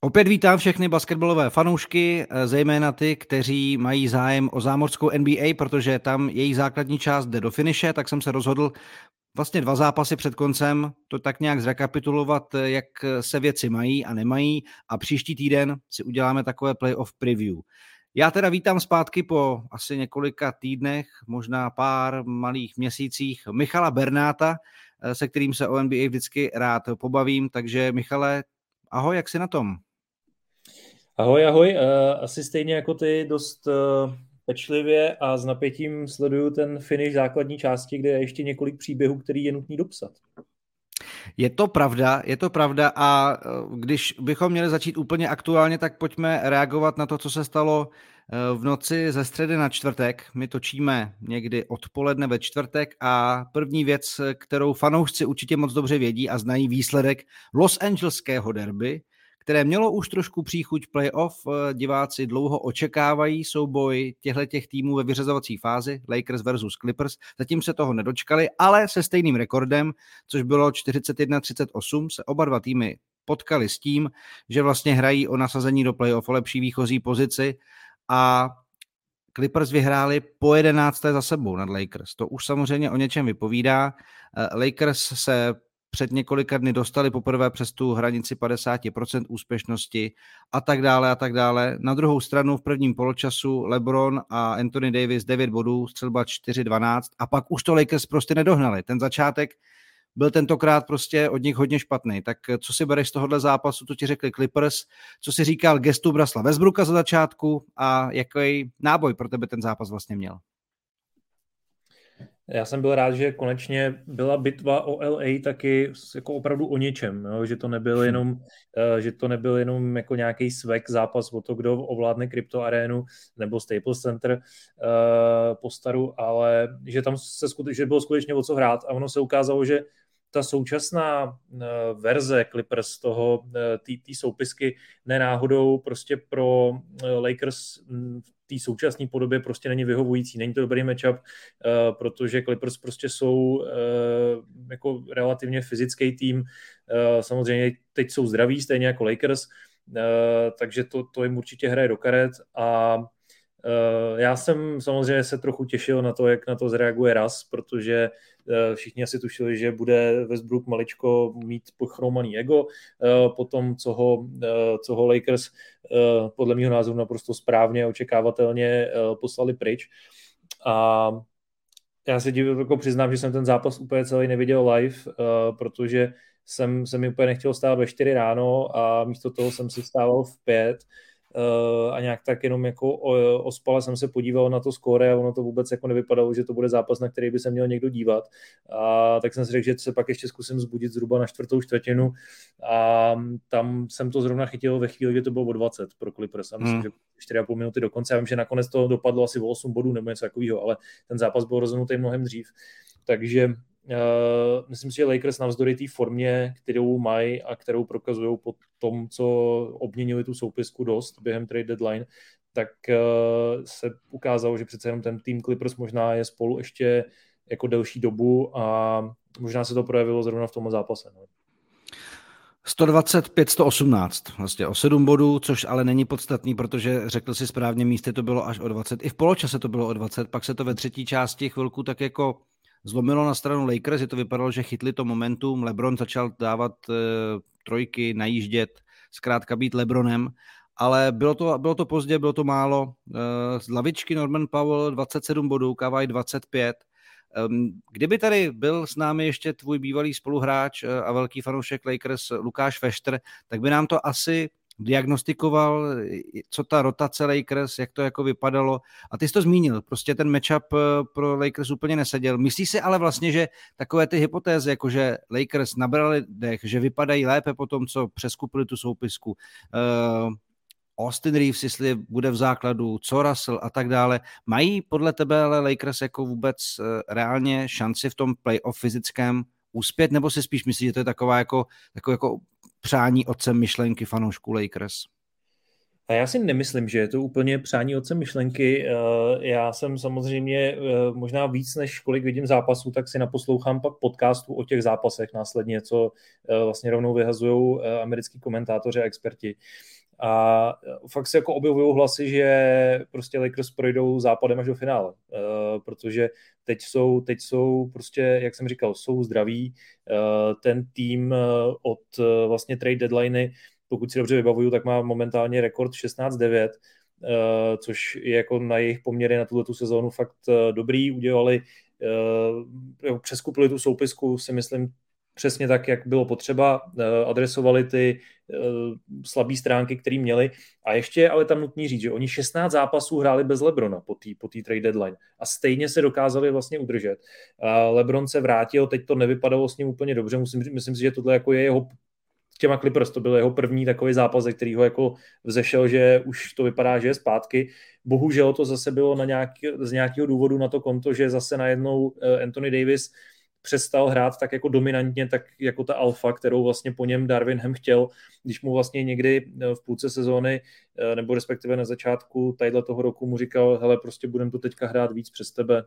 Opět vítám všechny basketbalové fanoušky, zejména ty, kteří mají zájem o zámořskou N B A, protože tam její základní část jde do finiše, tak jsem se rozhodl vlastně dva zápasy před koncem to tak nějak zrekapitulovat, jak se věci mají a nemají a příští týden si uděláme takové playoff preview. Já teda vítám zpátky po asi několika týdnech, možná pár malých měsících, Michala Bernáta, se kterým se o N B A vždycky rád pobavím, takže Michale, ahoj, jak jsi na tom? Ahoj, ahoj, asi stejně jako ty dost pečlivě a s napětím sleduju ten finish základní části, kde je ještě několik příběhů, který je nutný dopsat. Je to pravda, je to pravda a když bychom měli začít úplně aktuálně, tak pojďme reagovat na to, co se stalo v noci ze středy na čtvrtek. My točíme někdy odpoledne ve čtvrtek a první věc, kterou fanoušci určitě moc dobře vědí a znají výsledek Los Angeleského derby, které mělo už trošku příchuť playoff, diváci dlouho očekávají souboj těchto týmů ve vyřazovací fázi, Lakers versus Clippers, zatím se toho nedočkali, ale se stejným rekordem, což bylo čtyřicet jedna třicet osm, se oba dva týmy potkali s tím, že vlastně hrají o nasazení do playoff, o lepší výchozí pozici a Clippers vyhráli po jedenácté za sebou nad Lakers. To už samozřejmě o něčem vypovídá. Lakers se před několika dny dostali poprvé přes tu hranici padesát procent úspěšnosti a tak dále a tak dále. Na druhou stranu v prvním poločasu LeBron a Anthony Davis devět bodů, střelba čtyři dvanáct a pak už to Lakers prostě nedohnali. Ten začátek byl tentokrát prostě od nich hodně špatný. Tak co si bereš z tohohle zápasu, to ti řekli Clippers, co si říkal gestu Brasla Westbrooka za začátku a jaký náboj pro tebe ten zápas vlastně měl? Já jsem byl rád, že konečně byla bitva o L A taky jako opravdu o něčem, jo? Že to nebyl jenom, že to nebyl jenom jako nějaký svek zápas o to, kdo ovládne kryptoarénu nebo Staples Center uh, po staru, ale že tam se že bylo skutečně o co hrát a ono se ukázalo, že ta současná verze Clippers toho té soupisky nenáhodou prostě pro Lakers v té současné podobě prostě není vyhovující. Není to dobrý matchup, protože Clippers prostě jsou jako relativně fyzický tým. Samozřejmě teď jsou zdraví, stejně jako Lakers, takže to, to jim určitě hraje do karet a Já jsem samozřejmě se trochu těšil na to, jak na to zreaguje Raz, protože všichni asi tušili, že bude Westbrook maličko mít pochromaný ego po tom, co ho, co ho Lakers podle mého názoru naprosto správně očekávatelně poslali pryč. A já se divím, jako přiznám, že jsem ten zápas úplně celý neviděl live, protože jsem se mi úplně nechtěl stávat ve čtyři ráno a místo toho jsem si vstával v pět a nějak tak jenom jako ospala jsem se podíval na to skóre a ono to vůbec jako nevypadalo, že to bude zápas, na který by se měl někdo dívat. A tak jsem si řekl, že se pak ještě zkusím zbudit zhruba na čtvrtou čtvrtinu a tam jsem to zrovna chytil ve chvíli, kdy to bylo o dvacet pro Clippers. A myslím, hmm. že čtyři a půl minuty do konce. Já vím, že nakonec to dopadlo asi o osm bodů nebo něco takového, ale ten zápas byl rozhodnutý mnohem dřív. Takže Uh, myslím si, že Lakers navzdory té formě, kterou mají a kterou prokazují po tom, co obměnili tu soupisku dost během trade deadline, tak uh, se ukázalo, že přece jenom ten tým Clippers možná je spolu ještě jako delší dobu a možná se to projevilo zrovna v tomhle zápase. No. sto dvacet pět sto osmnáct, vlastně o sedm bodů, což ale není podstatný, protože řekl si správně, místy to bylo až o dvacet, i v poločase to bylo o dvacet, pak se to ve třetí části chvilku tak jako zlomilo na stranu Lakers, je to vypadalo, že chytli to momentum, LeBron začal dávat e, trojky, najíždět, zkrátka být LeBronem, ale bylo to, bylo to pozdě, bylo to málo. E, z lavičky Norman Powell dvacet sedm bodů, Kawhi dvacet pět. E, kdyby tady byl s námi ještě tvůj bývalý spoluhráč a velký fanoušek Lakers Lukáš Fechter, tak by nám to asi diagnostikoval, co ta rotace Lakers, jak to jako vypadalo. A ty jsi to zmínil, prostě ten matchup pro Lakers úplně neseděl. Myslíš si ale vlastně, že takové ty hypotézy, jako že Lakers nabrali dech, že vypadají lépe po tom, co přeskupili tu soupisku, uh, Austin Reeves, jestli bude v základu, co Russell a tak dále, mají podle tebe ale Lakers jako vůbec uh, reálně šanci v tom playoff fyzickém uspět, nebo si spíš myslíš, že to je taková jako, taková jako přání otcem myšlenky fanoušků Lakers? A já si nemyslím, že je to úplně přání otcem myšlenky. Já jsem samozřejmě možná víc, než kolik vidím zápasů, tak si naposlouchám pak podcastů o těch zápasech následně, co vlastně rovnou vyhazují americký komentátoři a experti. A fakt se jako objevují hlasy, že prostě Lakers projdou západem až do finále, protože teď jsou, teď jsou prostě, jak jsem říkal, jsou zdraví. Ten tým od vlastně trade deadliney, pokud si dobře vybavuju, tak má momentálně rekord šestnáct devět, což je jako na jejich poměry na tuhletu sezónu fakt dobrý. Udělali, přeskupili tu soupisku, si myslím, přesně tak, jak bylo potřeba, adresovali ty slabé stránky, které měli. A ještě ale tam nutný říct, že oni šestnáct zápasů hráli bez LeBrona po té po té trade deadline a stejně se dokázali vlastně udržet. LeBron se vrátil, teď to nevypadalo s ním úplně dobře, musím, myslím si, že tohle jako je jeho, těma Clippers to byl jeho první takový zápas, ze kterého jako vzešel, že už to vypadá, že je zpátky. Bohužel to zase bylo na nějaký, z nějakého důvodu na to konto, že zase najednou Anthony Davis přestal hrát tak jako dominantně, tak jako ta alfa, kterou vlastně po něm Darvin Ham chtěl, když mu vlastně někdy v půlce sezóny, nebo respektive na začátku tadyhle toho roku mu říkal, hele, prostě budem to teďka hrát víc přes tebe,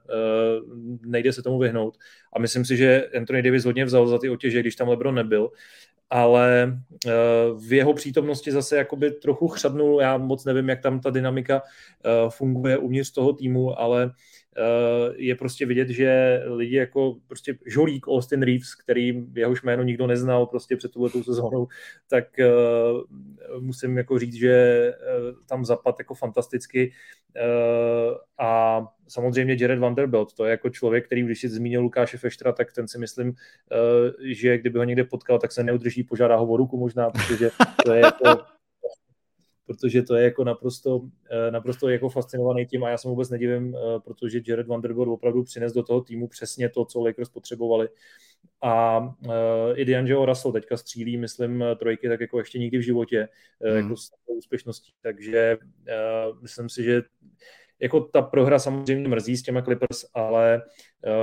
nejde se tomu vyhnout. A myslím si, že Anthony Davis hodně vzal za ty otěže, když tam LeBron nebyl, ale v jeho přítomnosti zase jakoby trochu chřadnul, já moc nevím, jak tam ta dynamika funguje uvnitř toho týmu, ale je prostě vidět, že lidi jako prostě žolík Austin Reeves, který jehož jméno nikdo neznal prostě před touhletou sezónou, tak uh, musím jako říct, že uh, tam zapad jako fantasticky uh, a samozřejmě Jared Vanderbilt, to je jako člověk, který když si zmínil Lukáše Feštera, tak ten si myslím, uh, že kdyby ho někde potkal, tak se neudrží, požádá ho o ruku možná, protože to je jako protože to je jako naprosto, naprosto jako fascinovaný tím a já se vůbec nedivím, protože Jared Vanderbilt opravdu přinesl do toho týmu přesně to, co Lakers potřebovali. A i D'Angelo Russell teďka střílí, myslím, trojky tak jako ještě nikdy v životě, hmm. jako s úspěšností, takže myslím si, že jako ta prohra samozřejmě mrzí s těma Clippers, ale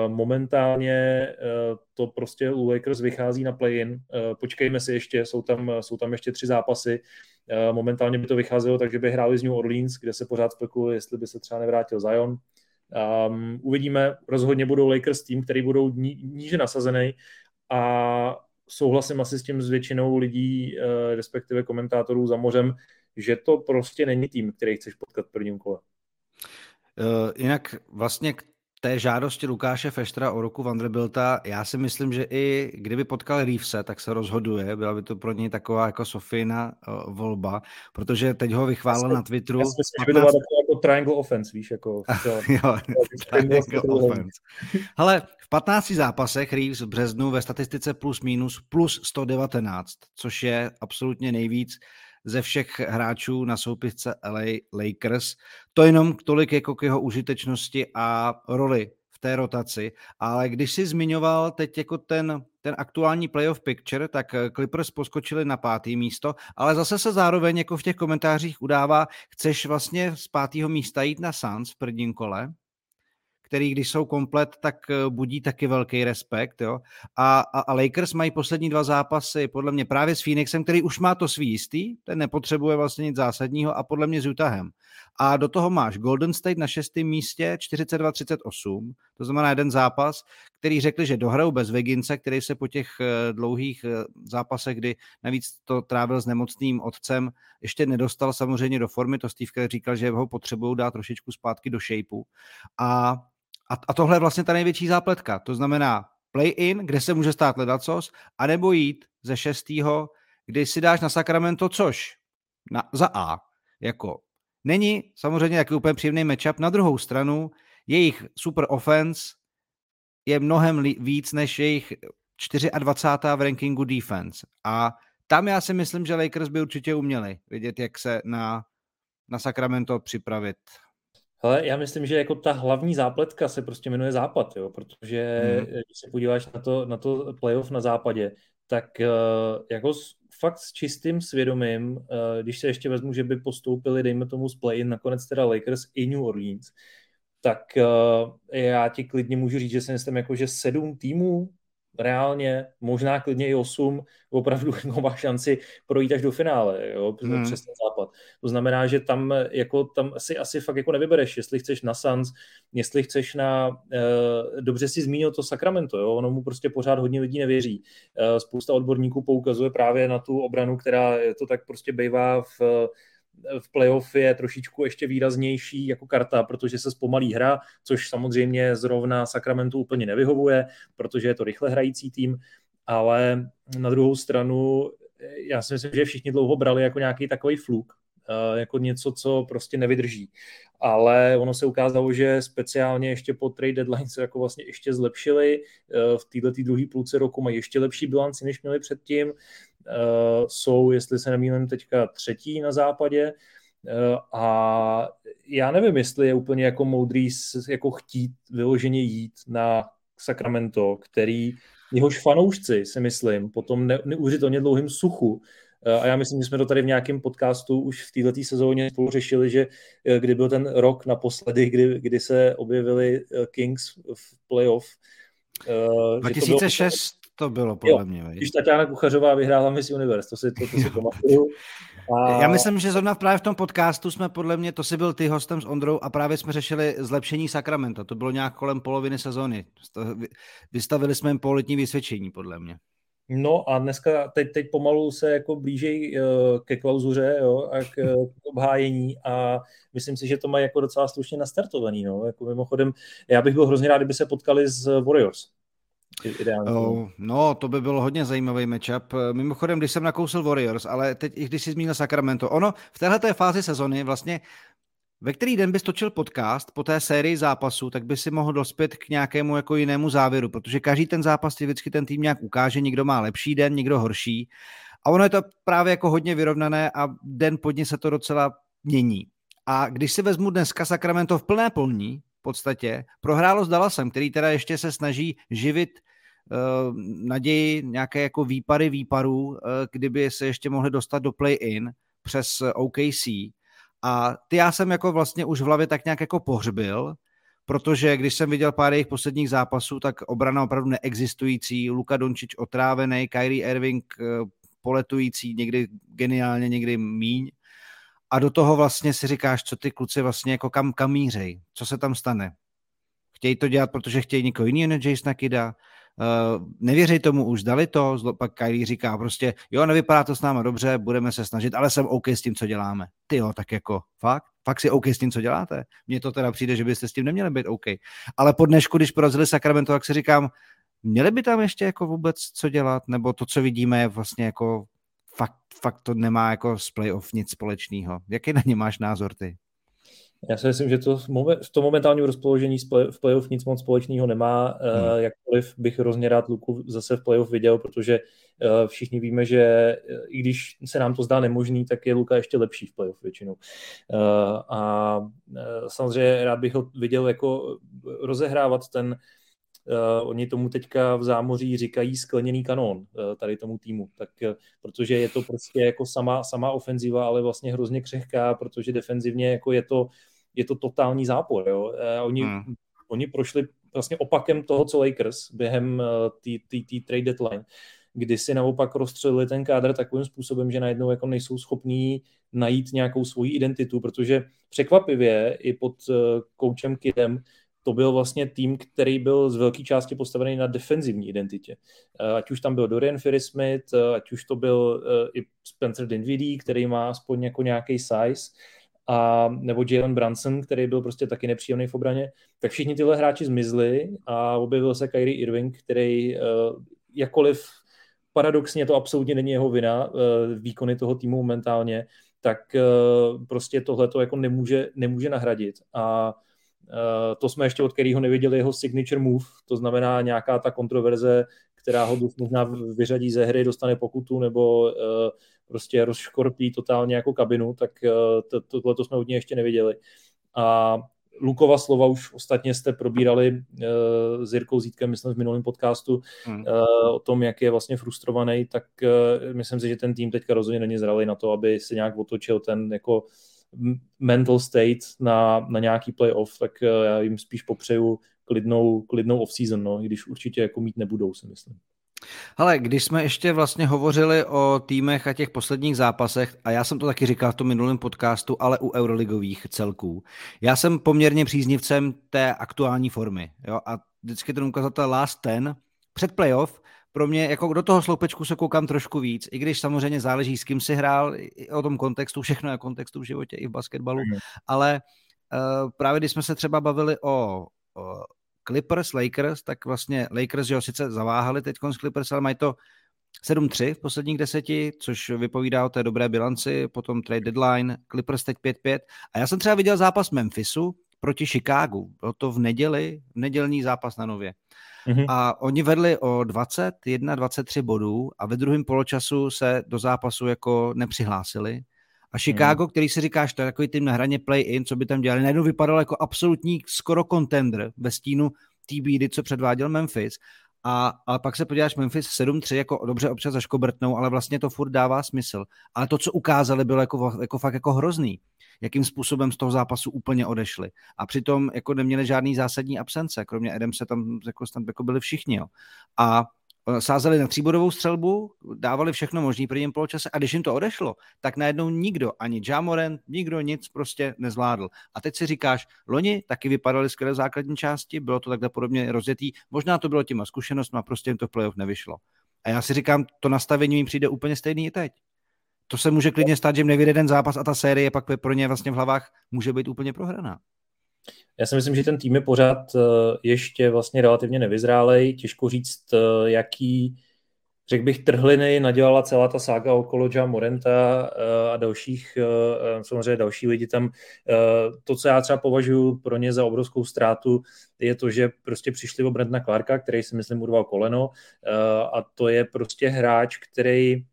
uh, momentálně uh, to prostě u Lakers vychází na play-in. Uh, počkejme si ještě, jsou tam, jsou tam ještě tři zápasy. Uh, momentálně by to vycházelo, takže by hráli z New Orleans, kde se pořád spekuluje, jestli by se třeba nevrátil Zion. Um, uvidíme, rozhodně budou Lakers tým, který budou ní, níže nasazený a souhlasím asi s tím s většinou lidí, uh, respektive komentátorů za mořem, že to prostě není tým, který chceš potkat v prvním kole. Uh, jinak vlastně k té žádosti Lukáše Feštra o roku Vanderbilta, já si myslím, že i kdyby potkal Reevese, tak se rozhoduje. Byla by to pro něj taková jako Sofína uh, volba, protože teď ho vychválil na Twitteru. Já si myslím, že by to bylo jako triangle offense, víš, jako... jo, triangle offense. Hele, v patnácti zápasech Reeves v březnu ve statistice plus minus plus sto devatenáct, což je absolutně nejvíc ze všech hráčů na soupisce L A Lakers. To jenom tolik jako k jeho užitečnosti a roli v té rotaci. Ale když si zmiňoval teď jako ten, ten aktuální playoff picture, tak Clippers poskočili na pátý místo, ale zase se zároveň jako v těch komentářích udává, chceš vlastně z pátého místa jít na Suns v prvním kole, který když jsou komplet, tak budí taky velký respekt. Jo? A, a, a Lakers mají poslední dva zápasy, podle mě právě s Phoenixem, který už má to svý jistý, ten nepotřebuje vlastně nic zásadního, a podle mě s Utahem. A do toho máš Golden State na šestém místě, čtyřicet dva třicet osm, to znamená jeden zápas, který řekli, že dohrajou bez Wigginse, který se po těch dlouhých zápasech, kdy navíc to trávil s nemocným otcem, ještě nedostal samozřejmě do formy, to Steve říkal, že ho potřebují dát trošičku zpátky do shapeu. A A tohle je vlastně ta největší zápletka. To znamená play-in, kde se může stát ledacos, anebo jít ze šestého, kdy si dáš na Sacramento, což na, za A jako není samozřejmě taky úplně příjemný matchup. Na druhou stranu jejich super offense je mnohem víc než jejich dvacátá čtvrtá v rankingu defense. A tam já si myslím, že Lakers by určitě uměli vidět, jak se na, na Sacramento připravit. Hele, já myslím, že jako ta hlavní zápletka se prostě jmenuje Západ, jo, protože hmm. když se podíváš na to, na to playoff na Západě, tak jako fakt s čistým svědomím, když se ještě vezmu, že by postoupili, dejme tomu, z play-in, nakonec teda Lakers i New Orleans, tak já ti klidně můžu říct, že jsem tam jako, že sedm týmů reálně, možná klidně i osm, opravdu má šanci projít až do finále, jo, hmm. přes ten Západ. To znamená, že tam, jako, tam si asi fakt jako nevybereš, jestli chceš na Suns, jestli chceš na, eh, dobře si zmínil to Sacramento, jo, ono mu prostě pořád hodně lidí nevěří. Eh, spousta odborníků poukazuje právě na tu obranu, která to tak prostě bývá v... v playoff je trošičku ještě výraznější jako karta, protože se zpomalí hra, což samozřejmě zrovna Sacramento úplně nevyhovuje, protože je to rychle hrající tým, ale na druhou stranu já si myslím, že všichni dlouho brali jako nějaký takový fluk, jako něco, co prostě nevydrží. Ale ono se ukázalo, že speciálně ještě po trade deadline se jako vlastně ještě zlepšili, v této druhé půlce roku mají ještě lepší bilanci, než měli předtím. Uh, jsou, jestli se nemýlím, teďka třetí na západě uh, a já nevím, jestli je úplně jako moudrý jako chtít vyloženě jít na Sacramento, který jehož fanoušci, si myslím, potom ne, neuvěřitelně dlouhým suchu uh, a já myslím, že jsme to tady v nějakém podcastu už v této sezóně spolu řešili, že uh, kdy byl ten rok naposledy, kdy, kdy se objevili uh, Kings v playoff. Uh, dva tisíce šest to bylo podle jo, mě. Když Taťána Kuchařová vyhrála Miss Universe, to si to, to, si to pamatuju. A... Já myslím, že zrovna právě v tom podcastu jsme podle mě, to si byl ty hostem s Ondrou a právě jsme řešili zlepšení Sacramento. To bylo nějak kolem poloviny sezony. Vystavili jsme jim pololetní vysvědčení, podle mě. No a dneska teď, teď pomalu se jako blížejí ke klauzuře, jo, a k obhájení a myslím si, že to mají jako docela slušně nastartovaný. No. Jako mimochodem, já bych byl hrozně rád, kdyby se potkali s Warriors. Oh, no, to by byl hodně zajímavý matchup. Mimochodem, když jsem nakousil Warriors, ale teď i když si zmínil Sacramento, ono v téhleté fázi sezony vlastně, ve který den by stočil podcast po té sérii zápasů, tak by si mohl dospět k nějakému jako jinému závěru, protože každý ten zápas ti vždycky ten tým nějak ukáže, někdo má lepší den, někdo horší a ono je to právě jako hodně vyrovnané a den pod ně se to docela mění. A když si vezmu dneska Sacramento v plné plní, v podstatě prohrálo s Dallasem, který teda ještě se snaží živit uh, naději nějaké jako výpary výparů, uh, kdyby se ještě mohli dostat do play-in přes O K C. A ty já jsem jako vlastně už v hlavě tak nějak jako pohřbil, protože když jsem viděl pár jejich posledních zápasů, tak obrana opravdu neexistující, Luka Dončić otrávený, Kyrie Irving uh, poletující, někdy geniálně, někdy míň. A do toho vlastně si říkáš, co ty kluci vlastně jako kam, kam mířej, co se tam stane. Chtějí to dělat, protože chtějí někoho jiného, Jasona Kidda, Uh, nevěří tomu, už dali to, zlo, pak Kyrie říká prostě, jo, nevypadá to s náma dobře, budeme se snažit, ale jsem OK s tím, co děláme. Ty jo, tak jako fakt? Fakt si OK s tím, co děláte? Mně to teda přijde, že byste s tím neměli být OK. Ale po dnešku, když porazili Sacramento, tak si říkám, měli by tam ještě jako vůbec co dělat, nebo to, co vidíme, je vlastně jako fakt, fakt to nemá jako z playoff nic společného. Jaký na ně máš názor ty? Já si myslím, že to v tom momentálním rozpoložení v playoff nic moc společného nemá. Hmm. Jakkoliv bych hrozně rád Luku zase v playoff viděl, protože všichni víme, že i když se nám to zdá nemožný, tak je Luka ještě lepší v playoff většinou. A samozřejmě rád bych ho viděl jako rozehrávat ten, oni tomu teďka v zámoří říkají skleněný kanón tady tomu týmu, tak protože je to prostě jako sama, sama ofenziva, ale vlastně hrozně křehká, protože defenzivně jako je to, je to totální zápor. Jo? Oni, hmm. oni prošli vlastně opakem toho, co Lakers během té trade deadline, kdy si naopak rozstřelili ten kádr takovým způsobem, že najednou jako nejsou schopní najít nějakou svoji identitu, protože překvapivě i pod koučem Kidem to byl vlastně tým, který byl z velké části postavený na defenzivní identitě. Ať už tam byl Dorian Finney-Smith, ať už to byl i Spencer Dinwiddie, který má aspoň jako nějaký size, a, nebo Jalen Brunson, který byl prostě taky nepříjemný v obraně. Tak všichni tyhle hráči zmizli a objevil se Kyrie Irving, který jakoliv paradoxně to absolutně není jeho vina, výkony toho týmu momentálně, tak prostě tohleto jako nemůže, nemůže nahradit. A Uh, to jsme ještě od kterého neviděli jeho signature move, to znamená nějaká ta kontroverze, která ho možná vyřadí ze hry, dostane pokutu nebo uh, prostě rozškorpí totálně jako kabinu, tak uh, tohle to jsme od něj ještě neviděli. A Lukova slova už ostatně jste probírali uh, s Jirkou Zídkem, myslím v minulém podcastu, hmm. uh, o tom, jak je vlastně frustrovaný, tak uh, myslím si, že ten tým teďka rozhodně není zralý na to, aby se nějak otočil ten jako mental state na, na nějaký playoff, tak já jim spíš popřeju klidnou, klidnou off-season, no, i když určitě jako mít nebudou, si myslím. Hele, když jsme ještě vlastně hovořili o týmech a těch posledních zápasech, a já jsem to taky říkal v tom minulém podcastu, ale u euroligových celků, já jsem poměrně příznivcem té aktuální formy, jo, a vždycky ten ukazatel last ten před playoff, pro mě, jako do toho sloupečku se koukám trošku víc, i když samozřejmě záleží, s kým si hrál, o tom kontextu, všechno je kontextu v životě i v basketbalu, mm. ale uh, právě když jsme se třeba bavili o, o Clippers, Lakers, tak vlastně Lakers, že jo, sice zaváhali teď s Clippers, ale mají to sedm tři v posledních deseti, což vypovídá o té dobré bilanci, potom trade deadline, Clippers teď pět pět a já jsem třeba viděl zápas Memphisu proti Chicagu, bylo to v neděli, v nedělní zápas na Nově. Mm-hmm. A oni vedli o dvacet jedna dvacet tři bodů a ve druhém poločasu se do zápasu jako nepřihlásili. A Chicago, mm-hmm. který si říkáš, to je takový tým na hraně play-in, co by tam dělali, najednou vypadal jako absolutní skoro contender ve stínu té bídy, co předváděl Memphis. A, a pak se podíváš Memphis sedm tři, jako dobře občas zaškobrtnou, ale vlastně to furt dává smysl. Ale to, co ukázali, bylo jako, jako fakt jako hrozný, jakým způsobem z toho zápasu úplně odešli. A přitom jako neměli žádný zásadní absence, kromě Adamse tam jako, tam jako byli všichni. Jo. A sázeli na tříbodovou střelbu, dávali všechno možný prvním poločase a když jim to odešlo, tak najednou nikdo, ani Ja Morant, nikdo nic prostě nezvládl. A teď si říkáš, loni taky vypadali skvěle v základní části, bylo to takhle podobně rozjetý, možná to bylo těma zkušenostma, prostě jim to v playoff nevyšlo. A já si říkám, to nastavení mi přijde úplně stejný i teď. To se může klidně stát, že jim nevyjde jeden zápas a ta série pak pro ně vlastně v hlavách může být úplně prohraná. Já si myslím, že ten tým je pořád ještě vlastně relativně nevyzrálej. Těžko říct, jaký, řekl bych, trhliny nadělala celá ta sága okolo Ja Moranta a dalších, samozřejmě další lidi tam. To, co já třeba považuji pro ně za obrovskou ztrátu, je to, že prostě přišli o Brentona Clarka, který si myslím urval koleno, a to je prostě hráč, který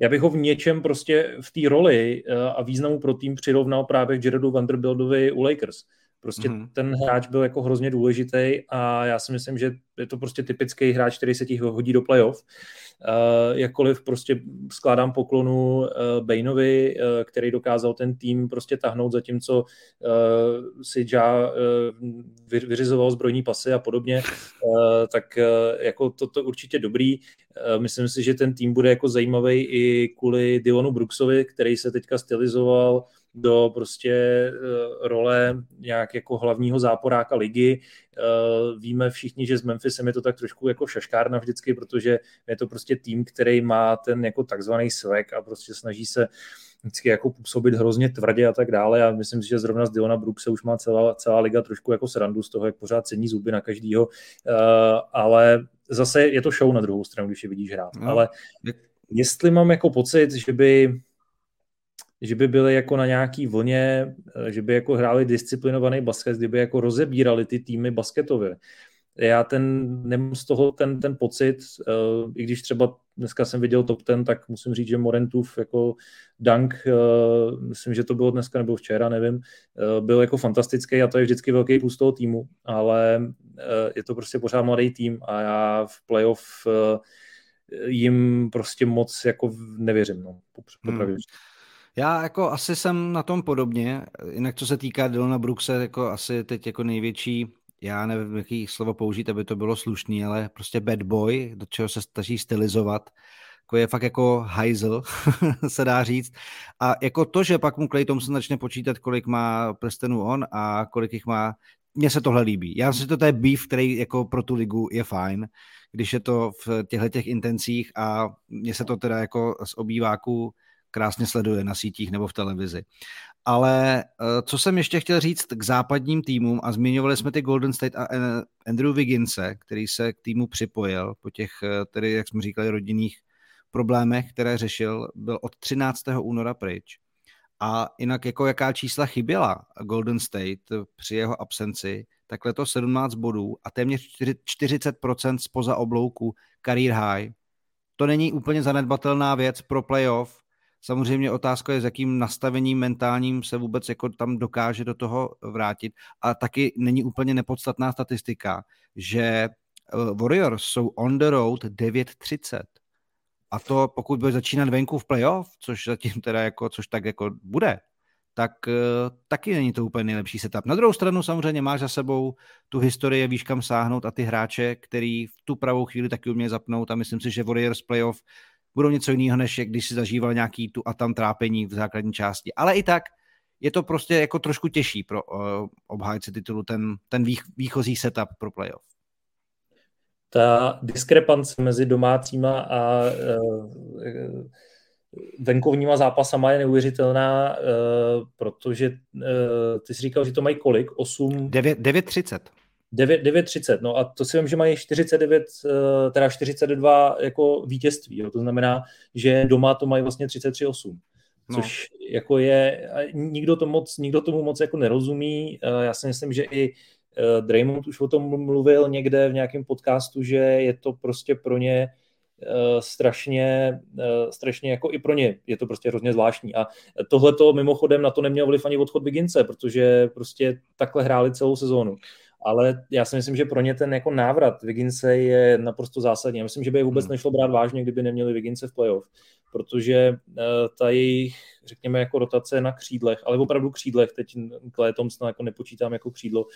já bych ho v něčem prostě v té roli a významu pro tým přirovnal právě k Jaredu Vanderbiltovi u Lakers. Prostě mm-hmm. ten hráč byl jako hrozně důležitý a já si myslím, že je to prostě typický hráč, který se ti hodí do playoff. Uh, jakkoliv prostě skládám poklonu uh, Bainovi, uh, který dokázal ten tým prostě tahnout, zatímco uh, si Ja uh, vy, vyřizoval zbrojní pasy a podobně, uh, tak uh, jako to, to určitě dobrý. Uh, myslím si, že ten tým bude jako zajímavý i kvůli Dylanu Brooksovi, který se teďka stylizoval do prostě role nějak jako hlavního záporáka ligy. Víme všichni, že s Memphisem je to tak trošku jako šaškárna vždycky, protože je to prostě tým, který má ten jako takzvaný swag a prostě snaží se vždycky jako působit hrozně tvrdě a tak dále. A myslím si, že zrovna z Dylana Brookse už má celá, celá liga trošku jako srandu z toho, jak pořád cení zuby na každýho. Uh, ale zase je to show na druhou stranu, když je vidíš hrát. No. Ale jestli mám jako pocit, že by, že by byli jako na nějaký vlně, že by jako hráli disciplinovaný basket, kdyby jako rozebírali ty týmy basketově. Já ten, nemám z toho ten, ten pocit, uh, i když třeba dneska jsem viděl top ten, tak musím říct, že Morantův jako dunk, uh, myslím, že to bylo dneska nebo včera, nevím, uh, byl jako fantastický a to je vždycky velký plus toho týmu, ale uh, je to prostě pořád mladý tým a já v playoff uh, jim prostě moc jako nevěřím, no, popravdě. Hmm. Já jako asi jsem na tom podobně, jinak co se týká Dylana Brookse, jako asi teď jako největší, já nevím, jaký slovo použít, aby to bylo slušný, ale prostě bad boy, do čeho se stačí stylizovat, jako je fakt jako hajzl, se dá říct. A jako to, že pak mu Klay Thompson začne počítat, kolik má prstenů on a kolik jich má, mně se tohle líbí. Já myslím, že to je beef, který jako pro tu ligu je fajn, když je to v těchto těch intencích a mně se to teda jako z obýváku krásně sleduje na sítích nebo v televizi. Ale co jsem ještě chtěl říct k západním týmům, a zmiňovali jsme ty Golden State a Andrew Wigginse, který se k týmu připojil po těch, tedy, jak jsme říkali, rodinných problémech, které řešil, byl od třináctého února pryč. A jinak jako jaká čísla chyběla Golden State při jeho absenci, tak letos sedmnáct bodů a téměř čtyřicet procent spoza oblouku career high. To není úplně zanedbatelná věc pro playoff. Samozřejmě otázka je, s jakým nastavením mentálním se vůbec jako tam dokáže do toho vrátit. A taky není úplně nepodstatná statistika, že Warriors jsou on the road devět třicet. A to pokud bude začínat venku v playoff, což zatím teda jako, což tak jako bude, tak taky není to úplně nejlepší setup. Na druhou stranu samozřejmě máš za sebou tu historii, víš kam sáhnout a ty hráče, který v tu pravou chvíli taky umějí zapnout a myslím si, že Warriors playoff budou něco jiného, než když si zažíval nějaký tu a tam trápení v základní části. Ale i tak je to prostě jako trošku těžší pro uh, obhájce titulu, ten, ten vých, výchozí setup pro playoff. Ta diskrepance mezi domácíma a uh, venkovníma zápasama je neuvěřitelná, uh, protože uh, ty jsi říkal, že to mají kolik? osm? devět třicet. devět třicet, no a to si vím, že mají čtyřicet devět, teda čtyřicet dva jako vítězství, jo. To znamená, že doma to mají vlastně třicet tři osm, což no. Jako je, nikdo, to moc, nikdo tomu moc jako nerozumí, já si myslím, že i Draymond už o tom mluvil někde v nějakém podcastu, že je to prostě pro ně strašně, strašně jako i pro ně je to prostě hrozně zvláštní a tohleto mimochodem na to neměl vliv ani odchod Wigginse, protože prostě takhle hráli celou sezónu. Ale já si myslím, že pro ně ten jako návrat Wigginse je naprosto zásadní. Já myslím, že by je vůbec nešlo brát vážně, kdyby neměli Wigginse v playoff, protože uh, ta jejich, řekněme, jako rotace na křídlech, ale opravdu křídlech, teď Klay Thompson jako nepočítám jako křídlo, uh,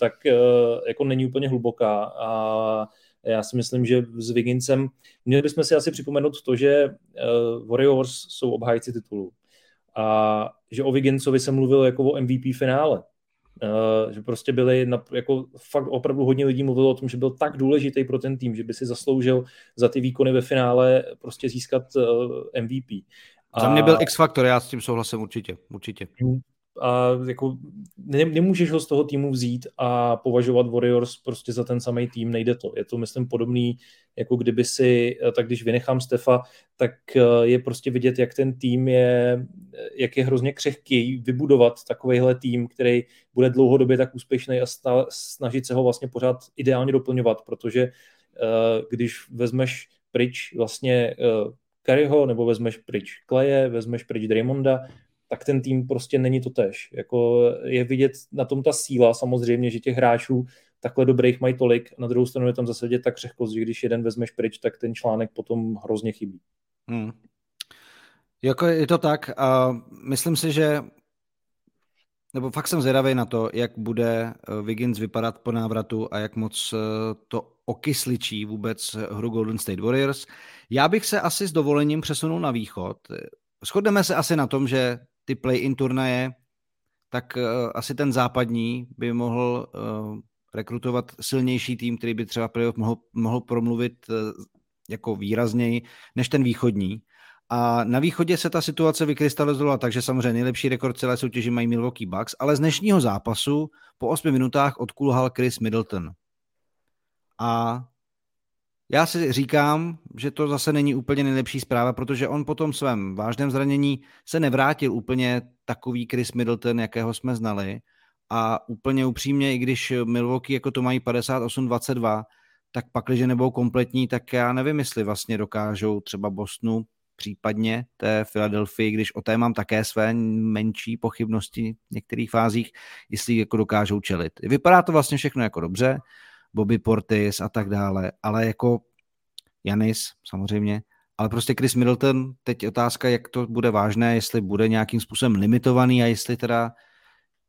tak uh, jako není úplně hluboká a já si myslím, že s Wigginsem měli bychom si asi připomenout to, že uh, Warriors jsou obhájci titulu a že o Wigginsovi se mluvilo jako o M V P finále. Uh, že prostě byli, na, jako fakt opravdu hodně lidí mluvilo o tom, že byl tak důležitý pro ten tým, že by si zasloužil za ty výkony ve finále prostě získat uh, M V P. A za mě byl X-faktor, já s tím souhlasím určitě, určitě. A jako ne, nemůžeš ho z toho týmu vzít a považovat Warriors prostě za ten samý tým, nejde to. Je to, myslím, podobný, jako kdyby si, tak když vynechám Stefa, tak je prostě vidět, jak ten tým je, jak je hrozně křehký vybudovat takovejhle tým, který bude dlouhodobě tak úspěšný a stále, snažit se ho vlastně pořád ideálně doplňovat, protože když vezmeš pryč vlastně Curryho, nebo vezmeš pryč Klaye, vezmeš pryč Draymonda, tak ten tým prostě není totéž. Jako je vidět na tom ta síla, samozřejmě, že těch hráčů takhle dobrých mají tolik, na druhou stranu je tam zase vidět ta křehkost, že když jeden vezmeš pryč, tak ten článek potom hrozně chybí. Hmm. Jako je to tak a myslím si, že nebo fakt jsem zvědavý na to, jak bude Wiggins vypadat po návratu a jak moc to okysličí vůbec hru Golden State Warriors. Já bych se asi s dovolením přesunul na východ. Shodneme se asi na tom, že ty play-in turnaje, tak uh, asi ten západní by mohl uh, rekrutovat silnější tým, který by třeba playoff mohl, mohl promluvit uh, jako výrazněji než ten východní. A na východě se ta situace vykrystalizovala, takže samozřejmě nejlepší rekord celé soutěži mají Milwaukee Bucks, ale z dnešního zápasu po osmi minutách odkulhal Chris Middleton. A já si říkám, že to zase není úplně nejlepší zpráva, protože on po tom svém vážném zranění se nevrátil úplně takový Chris Middleton, jakého jsme znali. A úplně upřímně, i když Milwaukee jako to mají padesát osm dvacet dva, tak pakliže nebudou kompletní, tak já nevím, jestli vlastně dokážou třeba Bostonu, případně té Philadelphii, když o té mám také své menší pochybnosti v některých fázích, jestli jako dokážou čelit. Vypadá to vlastně všechno jako dobře, Bobby Portis a tak dále, ale jako Janis samozřejmě, ale prostě Chris Middleton, teď otázka, jak to bude vážné, jestli bude nějakým způsobem limitovaný a jestli teda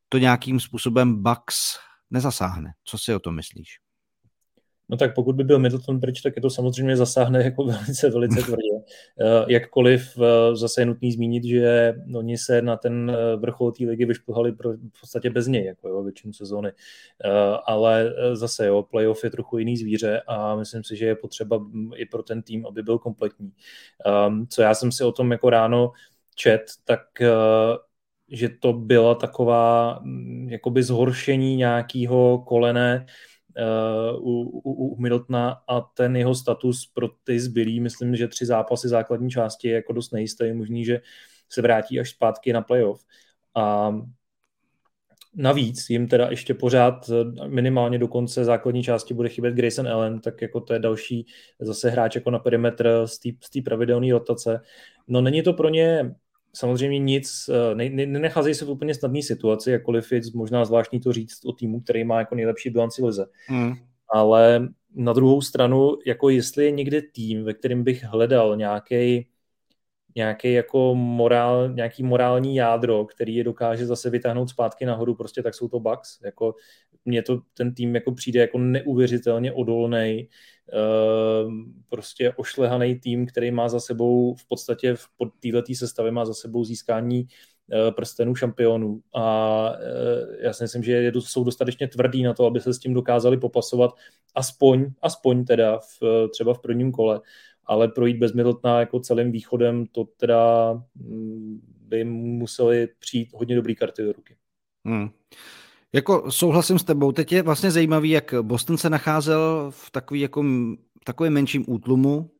to nějakým způsobem Bucks nezasáhne. Co si o tom myslíš? No tak pokud by byl Middleton pryč, tak je to samozřejmě zasáhne jako velice, velice tvrdě. Jakkoliv zase je nutný zmínit, že oni se na ten vrchol té ligy vyšplhali v podstatě bez něj, jako jo, většinu sezóny. Ale zase jo, playoff je trochu jiný zvíře a myslím si, že je potřeba i pro ten tým, aby byl kompletní. Co já jsem si o tom jako ráno čet, tak že to byla taková jakoby zhoršení nějakého kolene u, u, u Middletona a ten jeho status pro ty zbylí, myslím, že tři zápasy základní části je jako dost nejisté, je možný, že se vrátí až zpátky na playoff. A navíc jim teda ještě pořád minimálně do konce základní části bude chybět Grayson Allen, tak jako to je další zase hráč jako na perimetr z té pravidelné rotace. No není to pro ně samozřejmě nic, ne, ne, nenecházejí se v úplně snadné situaci, jakkoliv je možná zvláštní to říct o týmu, který má jako nejlepší bilanci v lize. Mm. Ale na druhou stranu, jako jestli je někde tým, ve kterém bych hledal nějaký nějaký jako morál, nějaký morální jádro, který je dokáže zase vytáhnout zpátky nahoru, prostě tak jsou to Bucks. Jako mně to ten tým jako přijde jako neuvěřitelně odolnej, prostě ošlehaný tým, který má za sebou v podstatě v této sestavě má za sebou získání prstenů šampionů a já si myslím, že jsou dostatečně tvrdí na to, aby se s tím dokázali popasovat aspoň, aspoň teda v, třeba v prvním kole, ale projít bez Middletona jako celým východem, to teda by museli přijít hodně dobrý karty do ruky. Hmm. Jako souhlasím s tebou, teď je vlastně zajímavý, jak Boston se nacházel v takový jako, takovém menším útlumu.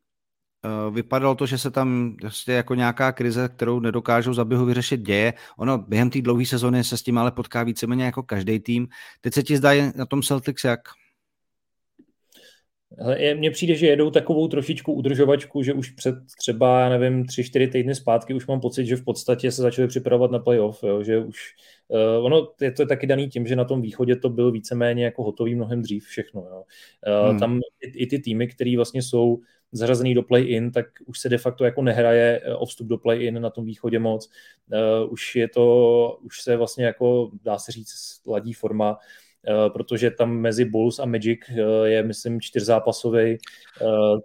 Vypadalo to, že se tam vlastně jako nějaká krize, kterou nedokážou za běhu vyřešit, děje. Ono během té dlouhé sezony se s tím ale potká víceméně jako každý tým. Teď se ti zdá na tom Celtics jak? Mně přijde, že jedou takovou trošičku udržovačku, že už před třeba, já nevím, tři, čtyři týdny zpátky už mám pocit, že v podstatě se začali připravovat na playoff, jo? Že už uh, ono je to taky daný tím, že na tom východě to bylo víceméně jako hotový mnohem dřív všechno. Jo? Uh, hmm. Tam i, i ty týmy, které vlastně jsou zařazený do play-in, tak už se de facto jako nehraje o vstup do play-in na tom východě moc. Uh, už je to, už se vlastně jako, dá se říct, ladí forma, protože tam mezi Bulls a Magic je, myslím, čtyřzápasový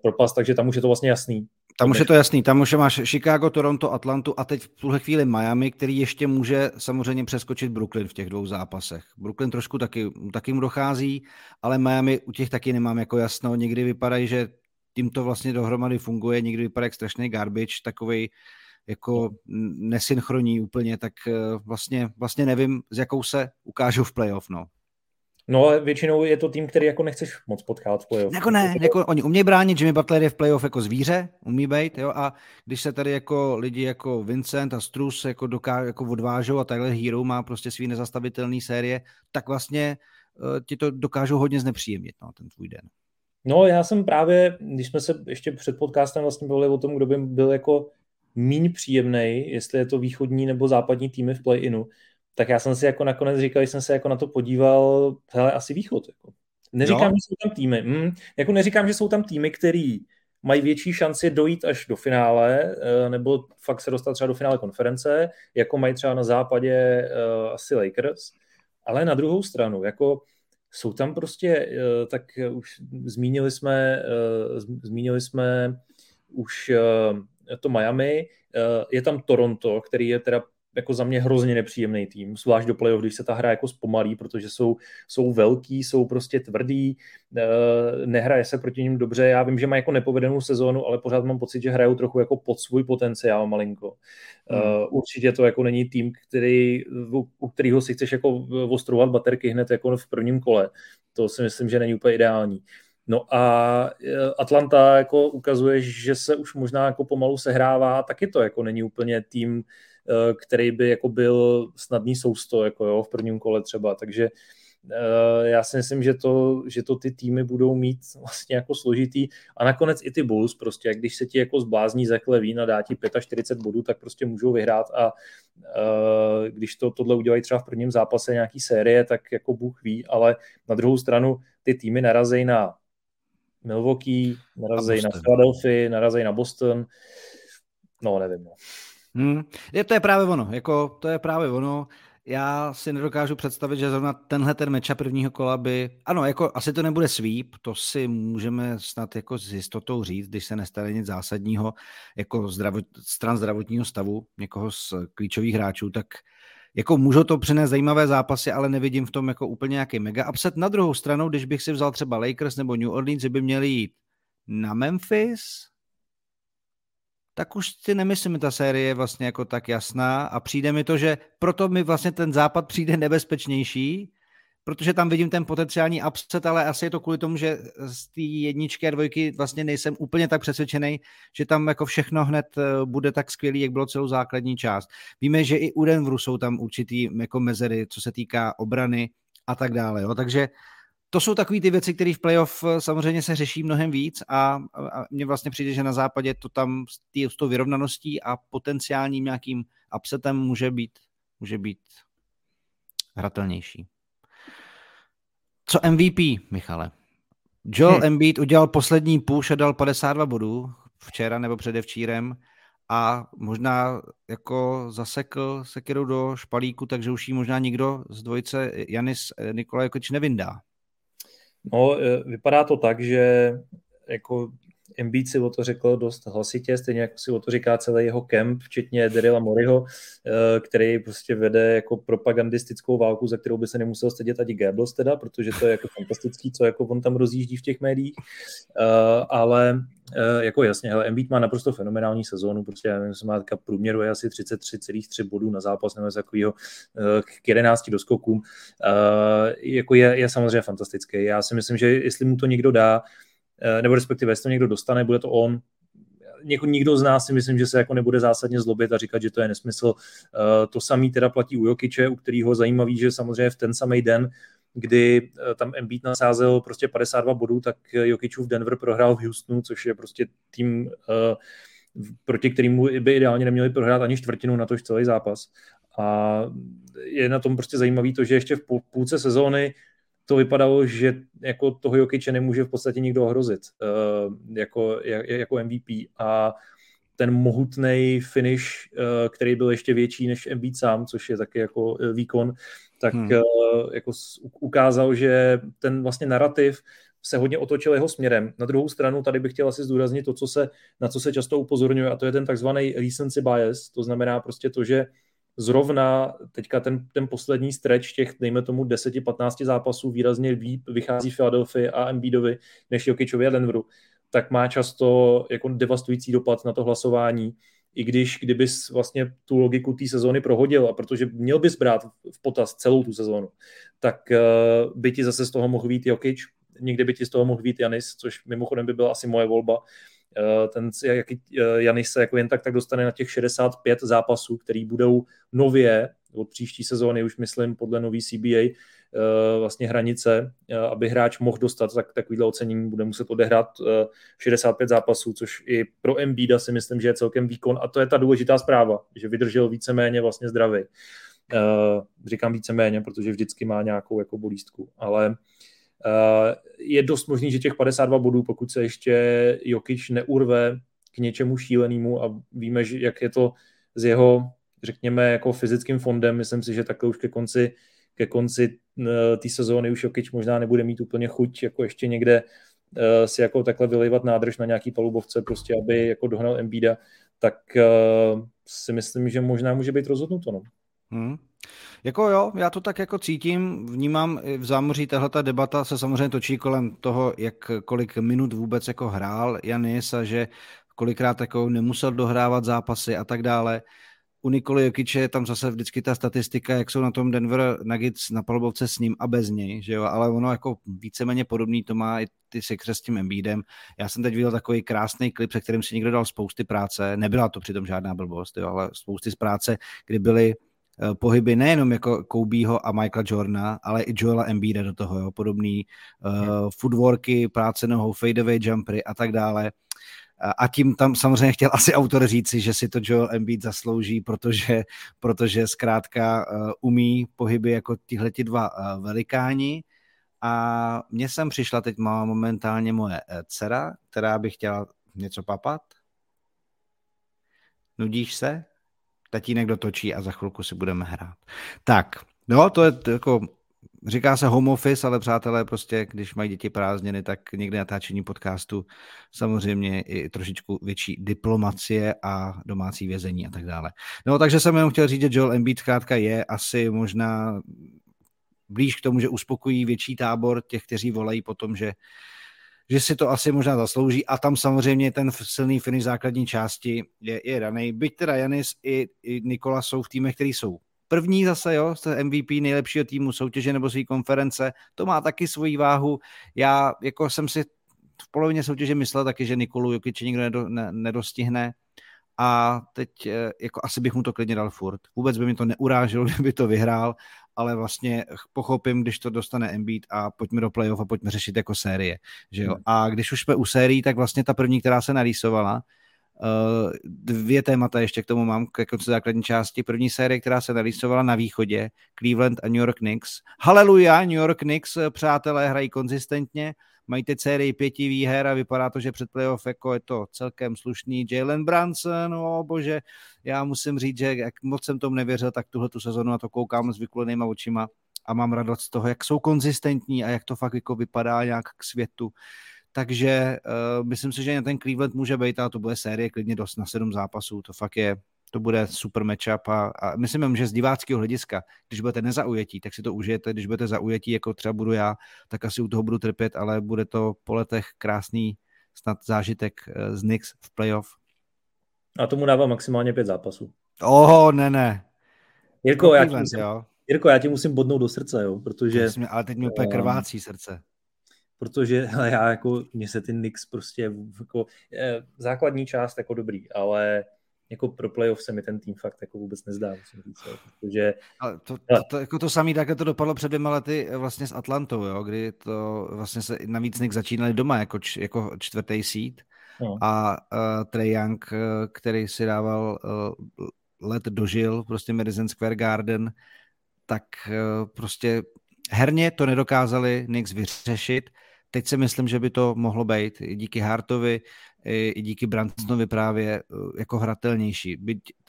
propas, takže tam už je to vlastně jasný. Tam už je to jasný, tam už máš Chicago, Toronto, Atlantu a teď v tuhle chvíli Miami, který ještě může samozřejmě přeskočit Brooklyn v těch dvou zápasech. Brooklyn trošku taky, taky mu dochází, ale Miami u těch taky nemám jako jasno. Někdy vypadají, že tím to vlastně dohromady funguje, někdy vypadá jak strašný garbage, takovej jako nesynchronní úplně, tak vlastně, vlastně nevím, z jakou se ukážou v playoff, no. No ale většinou je to tým, který jako nechceš moc potkat v playoff. Jako ne, jako oni umějí bránit, Jimmy Butler je v playoff jako zvíře, umí být, jo, a když se tady jako lidi jako Vincent a Strus jako, doká, jako odvážou a takhle Hero má prostě svý nezastavitelný série, tak vlastně uh, ti to dokážou hodně znepříjemnit, no, ten tvůj den. No já jsem právě, když jsme se ještě před podcastem vlastně bavili o tom, kdo by byl jako míň příjemnej, jestli je to východní nebo západní týmy v play-inu, tak já jsem si jako nakonec říkal, že jsem se jako na to podíval, hele, asi východ. Jako. Neříkám, no. že jsou tam týmy. Mm, jako neříkám, že jsou tam týmy, který mají větší šanci dojít až do finále, nebo fakt se dostat třeba do finále konference, jako mají třeba na západě uh, asi Lakers. Ale na druhou stranu, jako jsou tam prostě, uh, tak už zmínili jsme, uh, zmínili jsme už uh, to Miami, uh, je tam Toronto, který je teda jako za mě hrozně nepříjemný tým, zvlášť do playoff, když se ta hra jako zpomalí, protože jsou, jsou velký, jsou prostě tvrdý, nehraje se proti nim dobře. Já vím, že mají jako nepovedenou sezónu, ale pořád mám pocit, že hrajou trochu jako pod svůj potenciál malinko. Hmm. Určitě to jako není tým, který, u kterého si chceš jako ostrovat baterky hned jako v prvním kole. To si myslím, že není úplně ideální. No a Atlanta jako ukazuje, že se už možná jako pomalu sehrává, taky to jako není úplně tým, který by jako byl snadný sousto jako jo, v prvním kole třeba, takže já si myslím, že to, že to ty týmy budou mít vlastně jako složitý a nakonec i ty Bulls prostě, když se ti jako zblázní Zeklevín a dá ti čtyřicet pět bodů, tak prostě můžou vyhrát a když to tohle udělají třeba v prvním zápase nějaký série, tak jako Bůh ví, ale na druhou stranu ty týmy narazejí na Milwaukee, narazejí na Philadelphia, narazejí na Boston, no nevím, no. Hmm. Je, to je právě ono, jako to je právě ono. Já si nedokážu představit, že zrovna tenhle ten matchup prvního kola by, ano, jako asi to nebude sweep, to si můžeme snad jako s jistotou říct, když se nestane nic zásadního, jako zdravot, stran zdravotního stavu někoho z klíčových hráčů, tak jako můžou to přinést zajímavé zápasy, ale nevidím v tom jako úplně nějaký mega upset. Na druhou stranu, když bych si vzal třeba Lakers nebo New Orleans, by měli jít na Memphis, tak už si nemyslím, ta série je vlastně jako tak jasná a přijde mi to, že proto mi vlastně ten západ přijde nebezpečnější, protože tam vidím ten potenciální upset, ale asi je to kvůli tomu, že z té jedničky a dvojky vlastně nejsem úplně tak přesvědčený, že tam jako všechno hned bude tak skvělý, jak bylo celou základní část. Víme, že i u Denveru jsou tam určitý jako mezery, co se týká obrany a tak dále, jo. Takže to jsou takové ty věci, které v playoff samozřejmě se řeší mnohem víc a, a mně vlastně přijde, že na západě to tam s, tý, s tou vyrovnaností a potenciálním nějakým upsetem může být, může být hratelnější. Co M V P, Michale? Joel Embiid udělal poslední push a dal padesát dva bodů včera nebo předevčírem a možná jako zasekl sekeru do špalíku, takže už ji možná nikdo z dvojice Janis Nikola Jokić nevyndá. No, vypadá to tak, že jako Embiid si o to řekl dost hlasitě, stejně jako si o to říká celý jeho kemp, včetně Darryla Moreyho, který prostě vede jako propagandistickou válku, za kterou by se nemusel stydět ani Goebbels teda, protože to je jako fantastický, co jako on tam rozjíždí v těch médiích, ale jako jasně, hele, Embiid má naprosto fenomenální sezónu, prostě já nevím, má taká průměruje asi třicet tři celá tři bodů na zápas nebo takového k jedenácti doskokům, jako je, je samozřejmě fantastický. Já si myslím, že jestli mu to někdo dá, nebo respektive, jestli to někdo dostane, bude to on. Něko, nikdo z nás si myslím, že se jako nebude zásadně zlobit a říkat, že to je nesmysl. Uh, to samý teda platí u Jokiče, u kterého zajímavý, že samozřejmě v ten samý den, kdy uh, tam Embiid nasázel prostě padesát dva bodů, tak Jokičův Denver prohrál v Houstonu, což je prostě tým, uh, proti kterému by ideálně neměli prohrát ani čtvrtinu, natož celý zápas. A je na tom prostě zajímavý to, že ještě v půlce sezóny to vypadalo, že jako toho Jokiče nemůže v podstatě nikdo ohrozit jako, jako M V P a ten mohutnej finish, který byl ještě větší než Embiid sám, což je taky jako výkon, tak hmm. jako ukázal, že ten vlastně narrativ se hodně otočil jeho směrem. Na druhou stranu tady bych chtěl asi zdůraznit to, co se, na co se často upozorňuje, a to je ten takzvaný recency bias, to znamená prostě to, že zrovna teďka ten, ten poslední stretch těch, dejme tomu, deset až patnáct zápasů výrazně líp vychází Philadelphii a Embiidovi než Jokičovi a Denveru, tak má často jako devastující dopad na to hlasování, i když kdybys vlastně tu logiku té sezóny prohodil, a protože měl bys brát v potaz celou tu sezónu, tak uh, by ti zase z toho mohl být Jokič, někde by ti z toho mohl být Janis, což mimochodem by byla asi moje volba. Ten Janis se jako jen tak, tak dostane na těch šedesát pět zápasů, který budou nově od příští sezóny, už myslím podle nový C B A vlastně hranice, aby hráč mohl dostat tak, takovýhle ocenění, bude muset odehrát šedesát pět zápasů, což i pro Embiida si myslím, že je celkem výkon, a to je ta důležitá zpráva, že vydržel víceméně vlastně zdravý. Říkám víceméně, protože vždycky má nějakou jako bolístku, ale Uh, je dost možný, že těch padesát dva bodů, pokud se ještě Jokić neurve k něčemu šílenému, a víme, že jak je to s jeho, řekněme, jako fyzickým fondem, myslím si, že takhle už ke konci, ke konci uh, té sezóny už Jokić možná nebude mít úplně chuť jako ještě někde uh, si jako takhle vylejvat nádrž na nějaký palubovce, prostě aby jako dohnal Embiida, tak uh, si myslím, že možná může být rozhodnuto. No. Hmm. Jako jo, já to tak jako cítím, vnímám v zámoří, tahleta debata se samozřejmě točí kolem toho, jak kolik minut vůbec jako hrál Janis a že kolikrát jako nemusel dohrávat zápasy a tak dále. U Nikoly Jokiče je tam zase vždycky ta statistika, jak jsou na tom Denver Nuggets na palubovce s ním a bez něj, že jo, ale ono jako víceméně podobný to má i ty Sixers s tím Embiidem. Já jsem teď viděl takový krásný klip, se kterým si někdo dal spousty práce, nebyla to přitom žádná blbost, jo, ale spousty z práce, kdy byly pohyby nejenom jako Kobeho a Michaela Jordana, ale i Joela Embiida do toho, jo, podobný uh, footworky, práce nohou, fadeaway jumpery a tak dále. A tím tam samozřejmě chtěl asi autor říci, že si to Joel Embiid zaslouží, protože, protože zkrátka umí pohyby jako tihleti dva velikáni. A mně sem přišla teď má momentálně moje dcera, která by chtěla něco papat. Nudíš se? Tatínek dotočí a za chvilku si budeme hrát. Tak, no to je jako... Říká se home office, ale přátelé, prostě, když mají děti prázdniny, tak někdy natáčení podcastu samozřejmě i trošičku větší diplomacie a domácí vězení a tak dále. No, takže jsem jenom chtěl říct, že Joel Embiid zkrátka je asi možná blíž k tomu, že uspokojí větší tábor těch, kteří volají po tom, že, že si to asi možná zaslouží. A tam samozřejmě ten silný finish základní části je, je daný. Byť teda Janis i, i Nikola jsou v týmech, který jsou první zase, jo, M V P nejlepšího týmu soutěže nebo své konference, to má taky svoji váhu. Já jako jsem si v polovině soutěže myslel taky, že Nikolu Jokiče nikdo nedostihne a teď jako asi bych mu to klidně dal furt. Vůbec by mi to neuráželo, kdyby to vyhrál, ale vlastně pochopím, když to dostane Embiid a pojďme do playoff a pojďme řešit jako série, že jo. A když už jsme u sérií, tak vlastně ta první, která se narýsovala, Uh, dvě témata ještě k tomu mám ke konci základní části. První série, která se narýsovala na východě, Cleveland a New York Knicks. Haleluja, New York Knicks, přátelé, hrají konzistentně, mají teď sérii pěti výher a vypadá to, že před playoff jako je to celkem slušný. Jalen Brunson, o bože, já musím říct, že jak moc jsem tomu nevěřil, tak tuhle tu sezonu na to koukám s vykulenýma očima a mám radost z toho, jak jsou konzistentní a jak to fakt jako vypadá nějak k světu. Takže uh, myslím si, že na ten Cleveland může být a to bude série klidně dost na sedm zápasů. To fakt je, to bude super matchup a, a myslím, že z diváckého hlediska, když budete nezaujetí, tak si to užijete, když budete zaujetí, jako třeba budu já, tak asi u toho budu trpět, ale bude to po letech krásný snad zážitek z Knicks v playoff. A tomu dávám maximálně pět zápasů. Oho, ne, ne. Jirko, já ti musím, Jirko, já ti musím bodnout do srdce, jo, protože... Myslím, ale teď mi úplně krvácí srdce. Protože hele, já jako, mně se ty Knicks prostě jako, eh, základní část jako dobrý, ale jako pro playoff se mi ten tým fakt jako vůbec nezdá. Musím říct, protože, ale to, to, to, jako to samé, takhle to dopadlo před dvěma lety vlastně s Atlantou, jo, kdy to vlastně se navíc Knicks začínali doma jako, č, jako čtvrtý seed no. a uh, Trae Young, který si dával uh, let dožil, prostě Madison Square Garden, tak uh, prostě herně to nedokázali Knicks vyřešit. Teď si myslím, že by to mohlo být i díky Hartovi, i díky Brunsonovi právě jako hratelnější.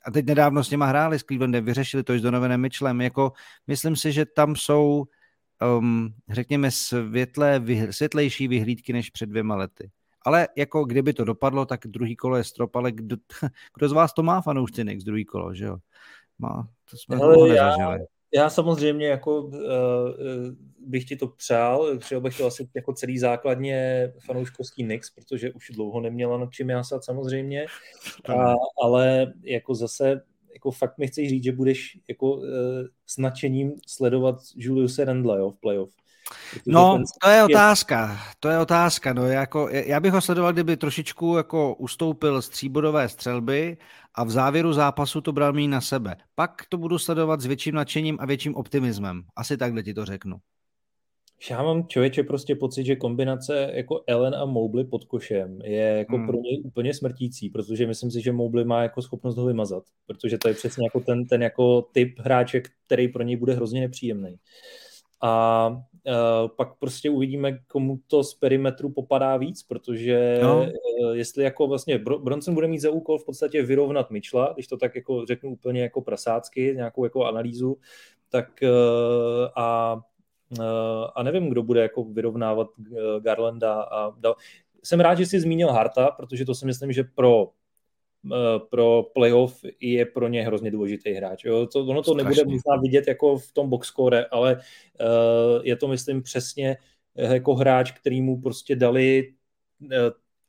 A teď nedávno s něma hráli s Clevelandem, vyřešili to i s Donovanem Mitchellem. Jako, myslím si, že tam jsou, um, řekněme, světlé, vyhl, světlejší vyhlídky než před dvěma lety. Ale jako kdyby to dopadlo, tak druhý kolo je strop, ale kdo, kdo z vás to má fanoušci Knicks druhý kolo, že jo? Má, to jsme dlouho nezažili. Já samozřejmě jako, uh, bych ti to přál, přijel bych to asi jako celý základně fanouškovský Knicks, protože už dlouho neměla nad čím jásat samozřejmě, a, ale jako zase jako fakt mi chceš říct, že budeš jako, uh, s nadšením sledovat Juliuse Randla, jo, v playoff. No, ten... to je otázka, to je otázka, no, jako, já bych ho sledoval, kdyby trošičku jako ustoupil z tříbodové střelby a v závěru zápasu to bral mý na sebe. Pak to budu sledovat s větším nadšením a větším optimismem, asi takhle ti to řeknu. Já mám, člověče, prostě pocit, že kombinace jako Allen a Mobley pod košem je jako hmm. pro něj úplně smrtící, protože myslím si, že Mobley má jako schopnost ho vymazat, protože to je přesně jako ten, ten jako typ hráček, který pro něj bude hrozně nepříjemný. A Uh, pak prostě uvidíme, komu to z perimetru popadá víc, protože no. uh, jestli jako vlastně Bronson bude mít za úkol v podstatě vyrovnat Mitchella, když to tak jako řeknu úplně jako prasácky, nějakou jako analýzu, tak uh, a, uh, a nevím, kdo bude jako vyrovnávat Garlanda. A dal... Jsem rád, že jsi zmínil Harta, protože to si myslím, že pro pro playoff je pro ně hrozně důležitý hráč. Jo? To, ono to strašný. Nebude možná vidět jako v tom boxscore, ale uh, je to, myslím, přesně jako hráč, který mu prostě dali uh,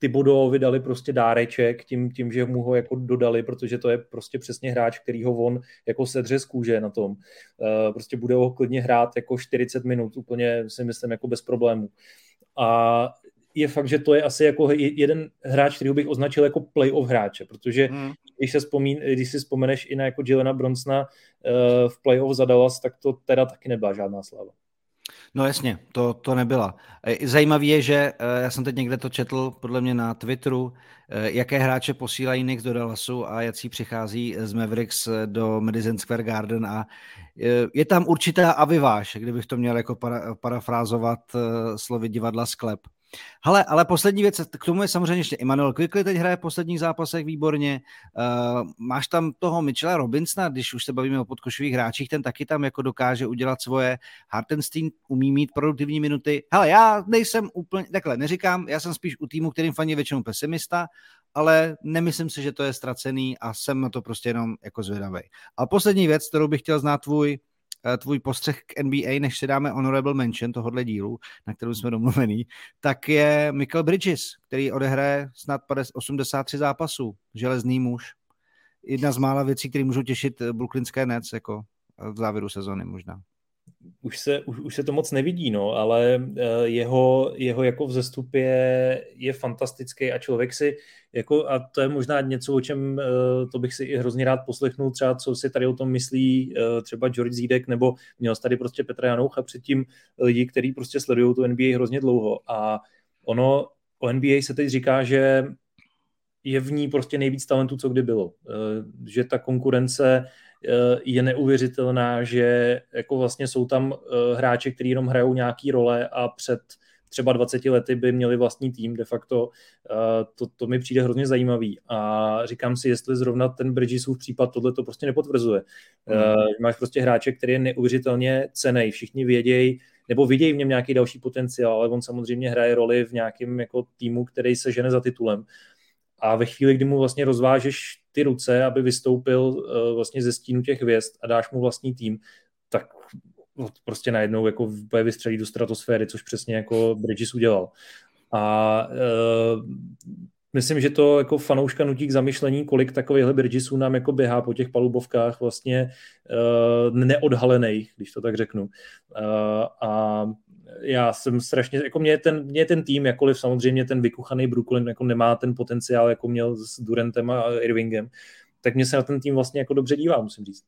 Tibodovi dali prostě dáreček tím, tím, že mu ho jako dodali, protože to je prostě přesně hráč, který ho on jako sedře z kůže na tom. Uh, prostě bude ho klidně hrát jako čtyřicet minut, úplně si myslím jako bez problémů. A je fakt, že to je asi jako jeden hráč, kterýho bych označil jako playoff hráče, protože hmm. když, se vzpomín, když si vzpomeneš i na jako Jalena Brunsona uh, v playoff za Dallas, tak to teda taky nebyla žádná sláva. No jasně, to, to nebyla. Zajímavé je, že já jsem teď někde to četl, podle mě na Twitteru, jaké hráče posílají Knicks do Dallasu a jak si přichází z Mavericks do Madison Square Garden a je tam určitá aviváž, kdybych to měl jako para, parafrázovat slovy divadla Sklep. Hele, ale poslední věc, k tomu je samozřejmě ještě Immanuel Quickley, teď hraje v posledních zápasech výborně. Uh, máš tam toho Mitchella Robinsona, když už se bavíme o podkošových hráčích, ten taky tam jako dokáže udělat svoje. Hartenstein umí mít produktivní minuty. Hele, já nejsem úplně, takhle neříkám, já jsem spíš u týmu, kterým faní většinou pesimista, ale nemyslím si, že to je ztracený a jsem na to prostě jenom jako zvědavej. A poslední věc, kterou bych chtěl znát tvůj tvůj postřeh k N B A, než si dáme honorable mention tohohle dílu, na kterém jsme domluvení, tak je Michael Bridges, který odehraje snad osmdesát tři zápasů, železný muž. Jedna z mála věcí, které můžou těšit brooklynské Nets jako v závěru sezony možná. Už se, už, už se to moc nevidí, no, ale jeho, jeho jako vzestup je, je fantastický a člověk si, jako, a to je možná něco, o čem to bych si i hrozně rád poslechnul, třeba co si tady o tom myslí třeba Jirka Zídek, nebo měl tady prostě Petra Janoucha předtím lidi, kteří prostě sledují tu N B A hrozně dlouho a ono o N B A se teď říká, že je v ní prostě nejvíc talentů, co kdy bylo, že ta konkurence je neuvěřitelná, že jako vlastně jsou tam hráči, kteří jenom hrajou nějaký role a před třeba dvaceti lety by měli vlastní tým de facto. To, to mi přijde hrozně zajímavý a říkám si, jestli zrovna ten Bridgesův případ tohle to prostě nepotvrzuje. Mm. Máš prostě hráče, který je neuvěřitelně cenej, všichni vědějí, nebo vidějí v něm nějaký další potenciál, ale on samozřejmě hraje roli v nějakém jako týmu, který se žene za titulem. A ve chvíli, kdy mu vlastně rozvážeš ty ruce, aby vystoupil vlastně ze stínu těch hvězd a dáš mu vlastní tým, tak prostě najednou jako vystřelí do stratosféry, což přesně jako Bridges udělal. A uh, myslím, že to jako fanouška nutí k zamyšlení, kolik takovýchhle Bridgesů nám jako běhá po těch palubovkách vlastně uh, neodhalených, když to tak řeknu. Uh, a já jsem strašně, jako mě ten, mě ten tým, jakkoliv samozřejmě ten vykuchaný Brooklyn jako nemá ten potenciál, jako měl s Durantem a Irvingem, tak mě se na ten tým vlastně jako dobře dívá, musím říct.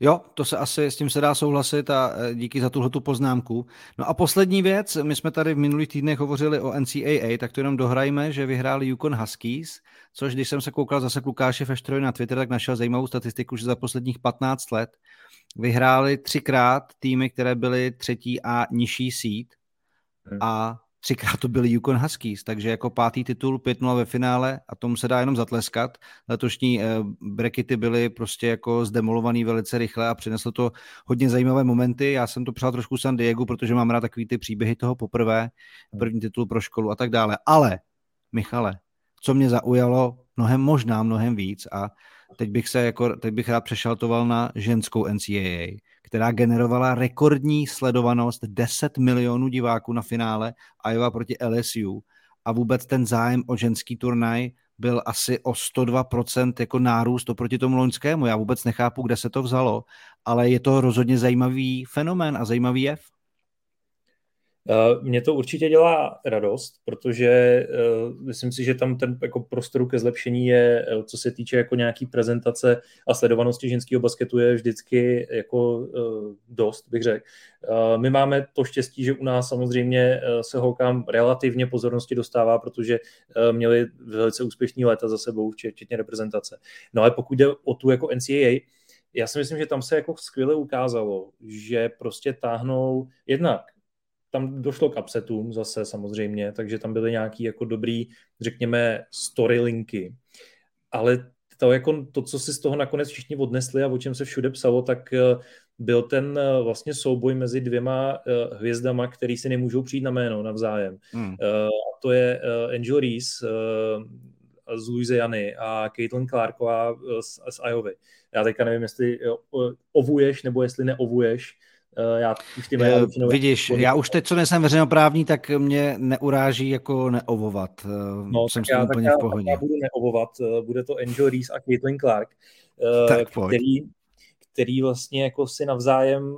Jo, to se asi, s tím se dá souhlasit a díky za tuhletu poznámku. No a poslední věc, my jsme tady v minulých týdnech hovořili o N C A A, tak to jenom dohrajme, že vyhráli Yukon Huskies, což když jsem se koukal zase k Lukáši Feštrovi na Twitter, tak našel zajímavou statistiku, že za posledních patnáct let vyhráli třikrát týmy, které byly třetí a nižší seed a třikrát to byly Yukon Huskies, takže jako pátý titul, pět nula ve finále a tomu se dá jenom zatleskat. Letošní brackety byly prostě jako zdemolovaný velice rychle a přineslo to hodně zajímavé momenty. Já jsem to přál trošku San Diego, protože mám rád takový ty příběhy toho poprvé, první titul pro školu a tak dále. Ale, Michale, co mě zaujalo mnohem možná, mnohem víc a teď bych se jako, teď bych rád přešaltoval na ženskou N C A A, která generovala rekordní sledovanost deset milionů diváků na finále Iowa proti L S U a vůbec ten zájem o ženský turnaj byl asi o sto dva procent jako nárůst oproti tomu loňskému. Já vůbec nechápu, kde se to vzalo, ale je to rozhodně zajímavý fenomén a zajímavý jev. Mně to určitě dělá radost, protože uh, myslím si, že tam ten jako prostor ke zlepšení je, co se týče jako nějaký prezentace a sledovanosti ženského basketu je vždycky jako uh, dost, bych řekl. Uh, my máme to štěstí, že u nás samozřejmě uh, se holkám relativně pozornosti dostává, protože uh, měli velice úspěšný léta za sebou, včetně reprezentace. No ale pokud jde o tu jako N C A A, já si myslím, že tam se jako skvěle ukázalo, že prostě táhnou jednak tam došlo k upsetům zase samozřejmě, takže tam byly nějaký jako dobrý, řekněme, storylinky. Ale to, jako, to, co si z toho nakonec všichni odnesli a o čem se všude psalo, tak byl ten vlastně souboj mezi dvěma hvězdama, který si nemůžou přijít na jméno navzájem. Hmm. To je Angel Reese z Louisiany a Caitlin Clarková z, z Iovy. Já teďka nevím, jestli ovuješ nebo jestli neovuješ. Já už tím, já většinou... Vidíš, já už teď, co nejsem veřejnoprávní, tak mě neuráží jako neovovat. No, jsem já, úplně já, v pohodě. Já budu neovovat, bude to Angel Reese a Caitlin Clark, který, který vlastně jako si navzájem,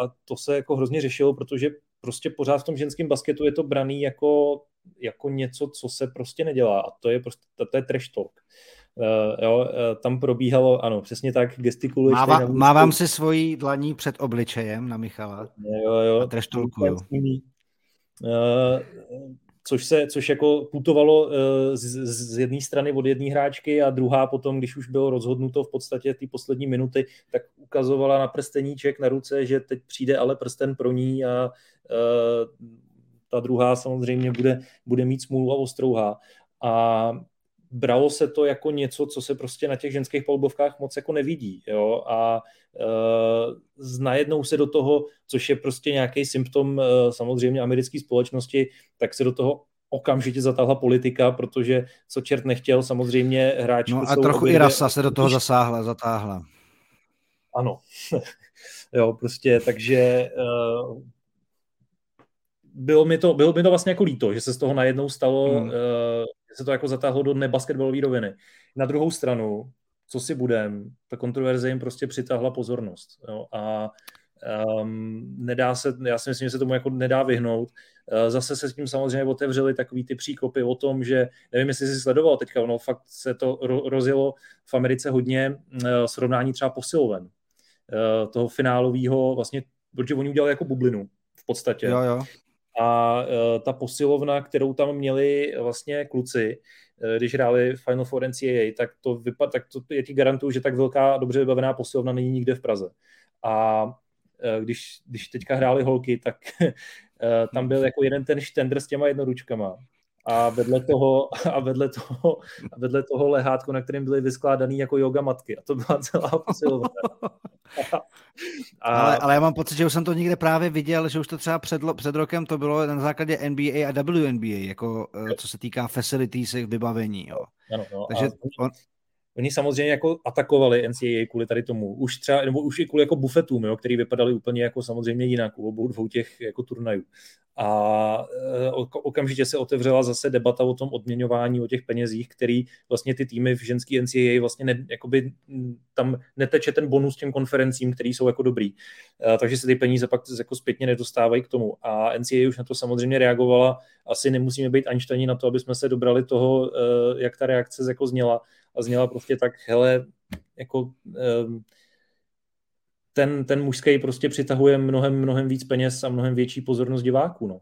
a to se jako hrozně řešilo, protože prostě pořád v tom ženském basketu je to braný jako, jako něco, co se prostě nedělá, a to je prostě, to je trash talk. Uh, jo, tam probíhalo, ano, přesně tak, gestikuluješ. Máva, mávám si svojí dlaní před obličejem na Michala. Jo, jo, a treštulkuju. Což se, což jako putovalo z, z jedné strany od jedné hráčky a druhá potom, když už bylo rozhodnuto v podstatě ty poslední minuty, tak ukazovala na prsteníček na ruce, že teď přijde ale prsten pro ní, a uh, ta druhá samozřejmě bude, bude mít smůlu a ostrouhá. A bralo se to jako něco, co se prostě na těch ženských palubovkách moc jako nevidí. Jo? A e, najednou se do toho, což je prostě nějaký symptom e, samozřejmě americké společnosti, tak se do toho okamžitě zatáhla politika, protože co čert nechtěl, samozřejmě hráči... No a trochu i rasa se do toho zasáhla, zatáhla. Ano. Jo, prostě, takže... E, Bylo mi, to, bylo mi to vlastně jako líto, že se z toho najednou stalo, mm. uh, se to jako zatáhlo do nebasketbalové roviny. Na druhou stranu, co si budem, ta kontroverze jim prostě přitáhla pozornost. Jo, a um, nedá se, já si myslím, že se tomu jako nedá vyhnout. Uh, zase se s tím samozřejmě otevřely takový ty příkopy o tom, že nevím, jestli jsi sledoval teďka, ono fakt se to ro- rozjelo v Americe hodně, uh, srovnání třeba posiloven. Uh, toho finálového vlastně, protože oni udělali jako bublinu v podstatě. Jo, jo. A uh, ta posilovna, kterou tam měli vlastně kluci, uh, když hráli Final Four N C A A, tak to vypad, tak to, já ti garantuju, že tak velká, dobře vybavená posilovna není nikde v Praze. A uh, když, když teďka hráli holky, tak uh, tam byl jako jeden ten štendr s těma jednoručkama. A vedle toho, a vedle toho, a vedle toho lehátko, na kterém byly vyskládaný jako yoga matky. A to byla celá posilovna. A... Ale, ale já mám pocit, že už jsem to někde právě viděl, že už to třeba před, před rokem to bylo na základě N B A a W N B A, jako co se týká facilities, vybavení. Jo. Ano, no, takže on... Oni samozřejmě jako atakovali N C A A kvůli tady tomu. Už třeba, nebo už i kvůli jako bufetům, jo, který vypadali úplně jako samozřejmě jinak u obou dvou těch jako turnajů. A okamžitě se otevřela zase debata o tom odměňování, o těch penězích, který vlastně ty týmy v ženský N C A A vlastně ne, jakoby tam neteče ten bonus těm konferencím, který jsou jako dobrý. Takže se ty peníze pak jako zpětně nedostávají k tomu. A N C A A už na to samozřejmě reagovala. Asi nemusíme být Einsteini na to, aby jsme se dobrali toho, jak ta reakce jako zněla. A zněla prostě tak, hele, jako... Ten, ten mužský prostě přitahuje mnohem, mnohem víc peněz a mnohem větší pozornost diváků. No.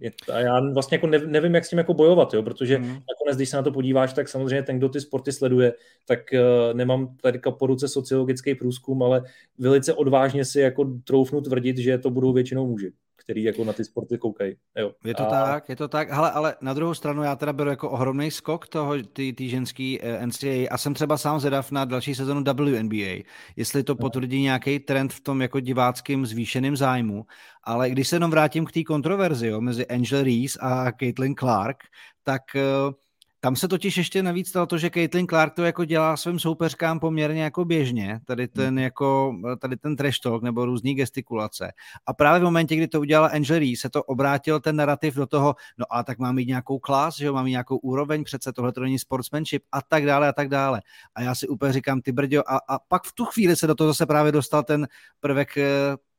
Je, a já vlastně jako nevím, jak s tím jako bojovat, jo, protože mm. nakonec, když se na to podíváš, tak samozřejmě ten, kdo ty sporty sleduje, tak uh, nemám tady po ruce sociologický průzkum, ale velice odvážně si jako troufnu tvrdit, že to budou většinou muži, který jako na ty sporty koukají. Jo. Je to a... tak, je to tak. Hele, ale na druhou stranu já teda beru jako ohromný skok toho ty, ty ženský N C A A a jsem třeba sám zvědav na další sezonu W N B A, jestli to potvrdí nějaký trend v tom jako diváckým zvýšeným zájmu. Ale když se jenom vrátím k té kontroverzi, jo, mezi Angel Reese a Caitlin Clark, tak tam se totiž ještě navíc stalo to, že Caitlin Clark to jako dělá svým soupeřkám poměrně jako běžně, tady ten, jako, tady ten trash talk nebo různý gestikulace. A právě v momentě, kdy to udělala Angel Reese, se to obrátil ten narrativ do toho, no a tak máme jít nějakou klas, že máme nějakou úroveň, přece tohle to není sportsmanship a tak dále a tak dále. A já si úplně říkám, ty brďo, a, a pak v tu chvíli se do toho zase právě dostal ten prvek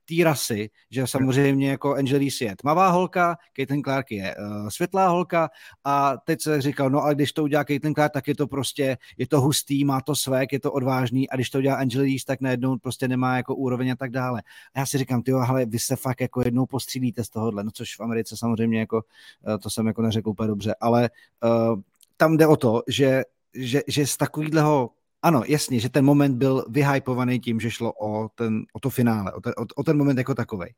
té rasy, že samozřejmě jako Angel Reese je tmavá holka, Caitlin Clark je uh, světlá holka a teď se říkal, no a když to udělá Caitlin Clark, tak je to prostě, je to hustý, má to svek, je to odvážný a když to udělá Angel Reese, tak najednou prostě nemá jako úroveň a tak dále. A já si říkám, tyjo, hele, vy se fakt jako jednou postřílíte z tohohle, no což v Americe samozřejmě jako, uh, to jsem jako neřekl úplně dobře, ale uh, tam jde o to, že, že, že z takovýhleho. Ano, jasně, že ten moment byl vyhypovaný tím, že šlo o, ten, o to finále, o ten, o, o ten moment jako takovej.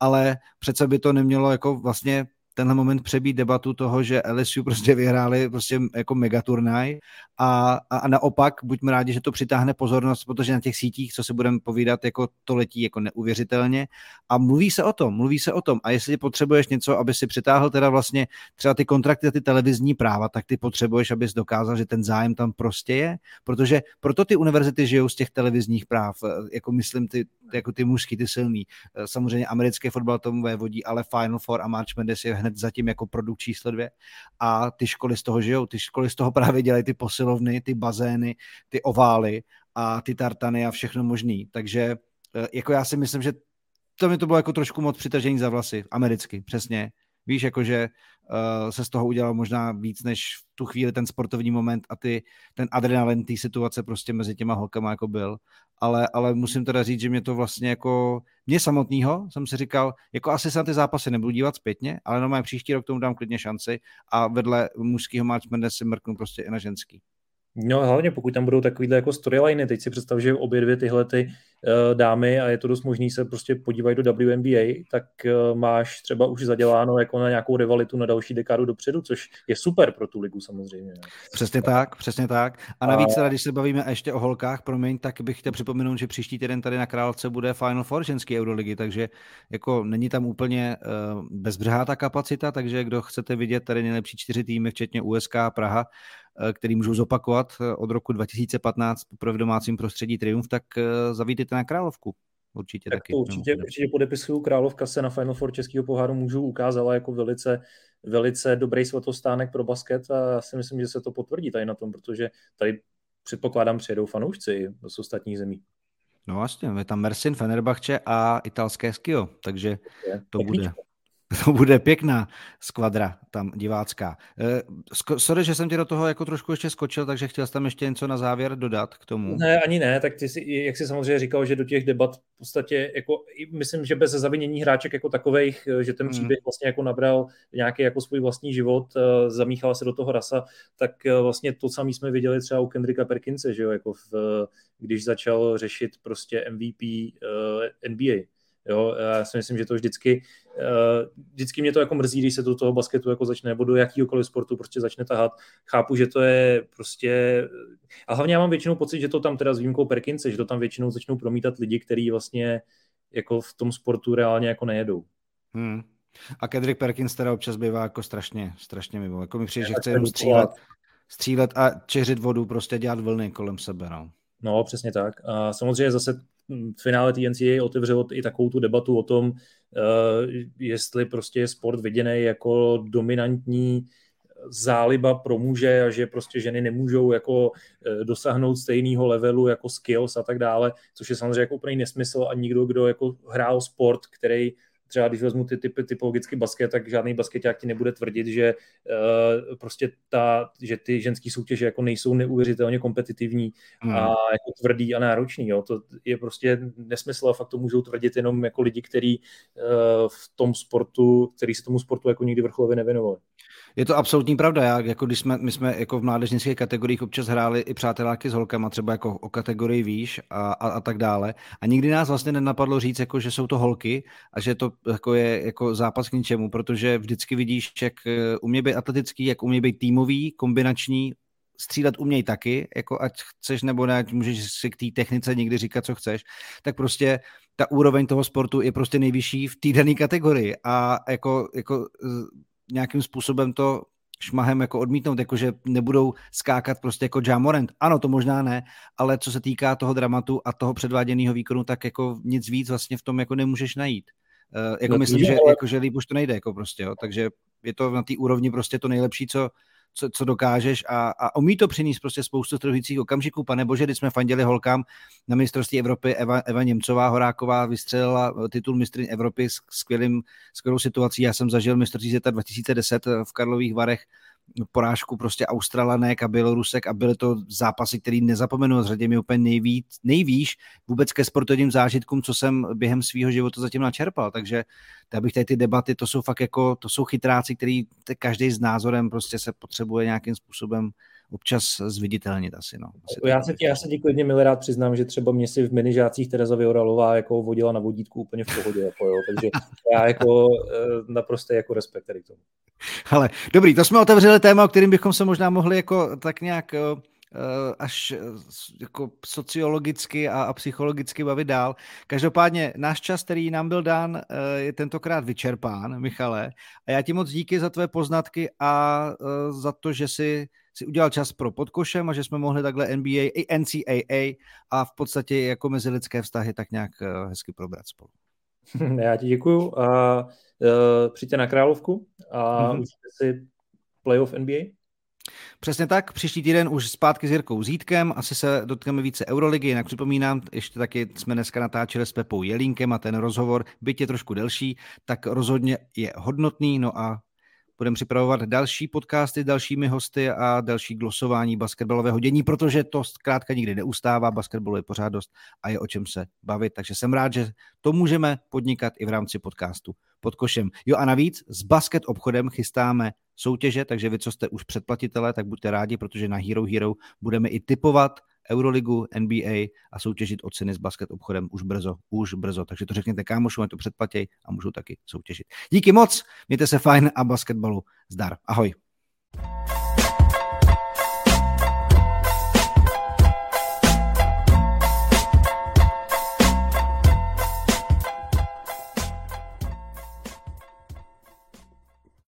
Ale přece by to nemělo jako vlastně tenhle moment přebít debatu toho, že L S U prostě vyhráli prostě jako megaturnaj a, a, a naopak buďme rádi, že to přitáhne pozornost, protože na těch sítích, co si budeme povídat, jako to letí jako neuvěřitelně a mluví se o tom, mluví se o tom a jestli potřebuješ něco, aby si přitáhl teda vlastně třeba ty kontrakty a ty televizní práva, tak ty potřebuješ, abys dokázal, že ten zájem tam prostě je, protože proto ty univerzity žijou z těch televizních práv, jako myslím ty, jako ty mužský, ty silný. Samozřejmě americké fotbal tomu vévodí, ale Final Four a March Madness je hned zatím jako produkt číslo dvě a ty školy z toho žijou, ty školy z toho právě dělají ty posilovny, ty bazény, ty ovály a ty tartany a všechno možný, takže jako já si myslím, že to mi to bylo jako trošku moc přitažení za vlasy, americky, přesně. Víš, jakože uh, se z toho udělal možná víc než v tu chvíli ten sportovní moment a ty, ten adrenalin té situace prostě mezi těma holkama jako byl. Ale, ale musím teda říct, že mě to vlastně jako, mě samotnýho jsem si říkal, jako asi se na ty zápasy nebudu dívat zpětně, ale normálně příští rok tomu dám klidně šanci a vedle mužskýho matchmene si mrknu prostě i na ženský. No hlavně pokud tam budou takovýhle jako storyliny, teď si představ, že obě dvě tyhle ty uh, dámy a je to dost možný se prostě podívají do W N B A, tak uh, máš třeba už zaděláno jako na nějakou rivalitu na další dekádu dopředu, což je super pro tu ligu samozřejmě. Ne? Přesně tak, přesně tak. A navíc, a... když se bavíme ještě o holkách, promiň, tak bych chtěl připomenout, že příští týden tady na Králce bude Final Four ženský Euroligy, takže jako není tam úplně uh, bezbřehá ta kapacita, takže kdo chcete vidět tady nejlepší čtyři týmy, včetně U S K a Praha, který můžou zopakovat od roku dva tisíce patnáct pro v domácím prostředí triumf, tak zavítejte na Královku. Určitě tak taky. To určitě, no. určitě podepisuju. Královka se na Final Four Českého poháru mužů ukázala jako velice, velice dobrý svatostánek pro basket a já si myslím, že se to potvrdí tady na tom, protože tady předpokládám přijedou fanoušci z ostatních zemí. No vlastně, je tam Mersin, Fenerbahce a italské Skio, takže to Pěkný. bude... To bude pěkná skvadra tam divácká. Sorry, že jsem tě do toho jako trošku ještě skočil, takže chtěl jsi tam ještě něco na závěr dodat k tomu. Ne, ani ne, tak ty jsi, jak jsi samozřejmě říkal, že do těch debat v podstatě, jako, myslím, že bez zavinění hráček jako takovejch, že ten příběh vlastně jako nabral nějaký jako svůj vlastní život, zamíchala se do toho rasa, tak vlastně to samé jsme viděli třeba u Kendricka Perkinse, že jo, jako v, když začal řešit prostě M V P N B A. Jo, já si myslím, že to vždycky, vždycky mě to jako mrzí, když se do toho basketu jako začne, nebo do jakýhokoliv sportu prostě začne tahat. Chápu, že to je prostě... A hlavně já mám většinou pocit, že to tam teda s výjimkou Perkince, že to tam většinou začnou promítat lidi, kteří vlastně jako v tom sportu reálně jako nejedou. Hmm. A Kendrick Perkins teda občas bývá jako strašně, strašně mimo. Jako mi přijde, že chce jenom střílet, střílet a čeřit vodu, prostě dělat vlny kolem sebe, no. No, přesně tak. A samozřejmě zase v finále té N C A A otevřelo i takovou tu debatu o tom, uh, jestli prostě je sport viděný jako dominantní záliba pro muže a že prostě ženy nemůžou jako dosáhnout stejného levelu jako skills a tak dále, což je samozřejmě jako úplný nesmysl a nikdo, kdo jako hrál sport, který třeba když vezmu ty typy, typologicky basket, tak žádný basketák ti nebude tvrdit, že uh, prostě ta, že ty ženský soutěže jako nejsou neuvěřitelně kompetitivní mm. a jako tvrdý a náročný. Jo. To je prostě nesmysl a fakt to můžou tvrdit jenom jako lidi, kteří uh, v tom sportu, který se tomu sportu jako nikdy vrcholově nevěnovali. Je to absolutní pravda. Já, jako když jsme, my jsme jako v mládežnických kategoriích občas hráli i přáteláky s holkama, třeba jako o kategorii výš a, a, a tak dále. A nikdy nás vlastně nenapadlo říct, jako, že jsou to holky a že to jako je jako zápas k ničemu, protože vždycky vidíš, jak umějí být atletický, jak umějí být týmový, kombinační, střídat uměj taky, jako ať chceš nebo ne, ať můžeš si k té technice někdy říkat, co chceš, tak prostě ta úroveň toho sportu je prostě nejvyšší v té dané kategorii a jako, jako nějakým způsobem to šmahem jako odmítnout, jakože nebudou skákat prostě jako Ja Morant. Ano, to možná ne, ale co se týká toho dramatu a toho předváděného výkonu, tak jako nic víc vlastně v tom jako nemůžeš najít. Uh, jako no, myslím, že, ale... jako, že líp už to nejde, jako prostě, jo. Takže je to na té úrovni prostě to nejlepší, co, co, co dokážeš a, a umí to přinést prostě spoustu trhujících okamžiků. Pane bože, když jsme fandili holkám na mistrovství Evropy, Eva, Eva Němcová Horáková vystřelila titul mistryň Evropy s skvělým, skvělou situací. Já jsem zažil mistrovství světa dva tisíce deset v Karlových Varech, porážku prostě Australanek a Bělorusek a byly to zápasy, který nezapomenu, zřejmě mi úplně nejvíc, nejvíš vůbec ke sportovním zážitkům, co jsem během svého života zatím načerpal, takže já bych tady ty debaty, to jsou fakt jako, to jsou chytráci, který každý s názorem prostě se potřebuje nějakým způsobem občas zviditelnit asi. No. Asi já, se tě, já se ti klidně milé rád přiznám, že třeba mě si v minižácích Tereza Vyoralová jako vodila na vodítku úplně v pohodě. Jako, jo. Takže já jako naprosto jako respekt tady k tomu. Ale dobrý, to jsme otevřeli téma, o kterým bychom se možná mohli jako tak nějak až jako sociologicky a, a psychologicky bavit dál. Každopádně náš čas, který nám byl dán, je tentokrát vyčerpán, Michale. A já ti moc díky za tvé poznatky a za to, že jsi si udělal čas pro Podkošem a že jsme mohli takhle N B A i N C A A a v podstatě jako mezilidské vztahy tak nějak hezky probrat spolu. Já ti děkuju a uh, přijďte na Královku a mm-hmm. užijte si playoff N B A. Přesně tak, příští týden už zpátky s Jirkou Zídkem, asi se dotkneme více Euroligy, jinak připomínám, ještě taky jsme dneska natáčeli s Pepou Jelínkem a ten rozhovor, byť je trošku delší, tak rozhodně je hodnotný, no a budeme připravovat další podcasty s dalšími hosty a další glosování basketbalového dění, protože to zkrátka nikdy neustává, basketbal je pořád dost a je o čem se bavit, takže jsem rád, že to můžeme podnikat i v rámci podcastu Pod košem. Jo a navíc s Basket obchodem chystáme soutěže, takže vy, co jste už předplatitelé, tak buďte rádi, protože na Hero Hero budeme i tipovat Euroligu, N B A a soutěžit o ceny s Basket obchodem už brzo, už brzo. Takže to řekněte kámošům, ať to předplatěj a můžou taky soutěžit. Díky moc, mějte se fajn a basketbalu zdar. Ahoj.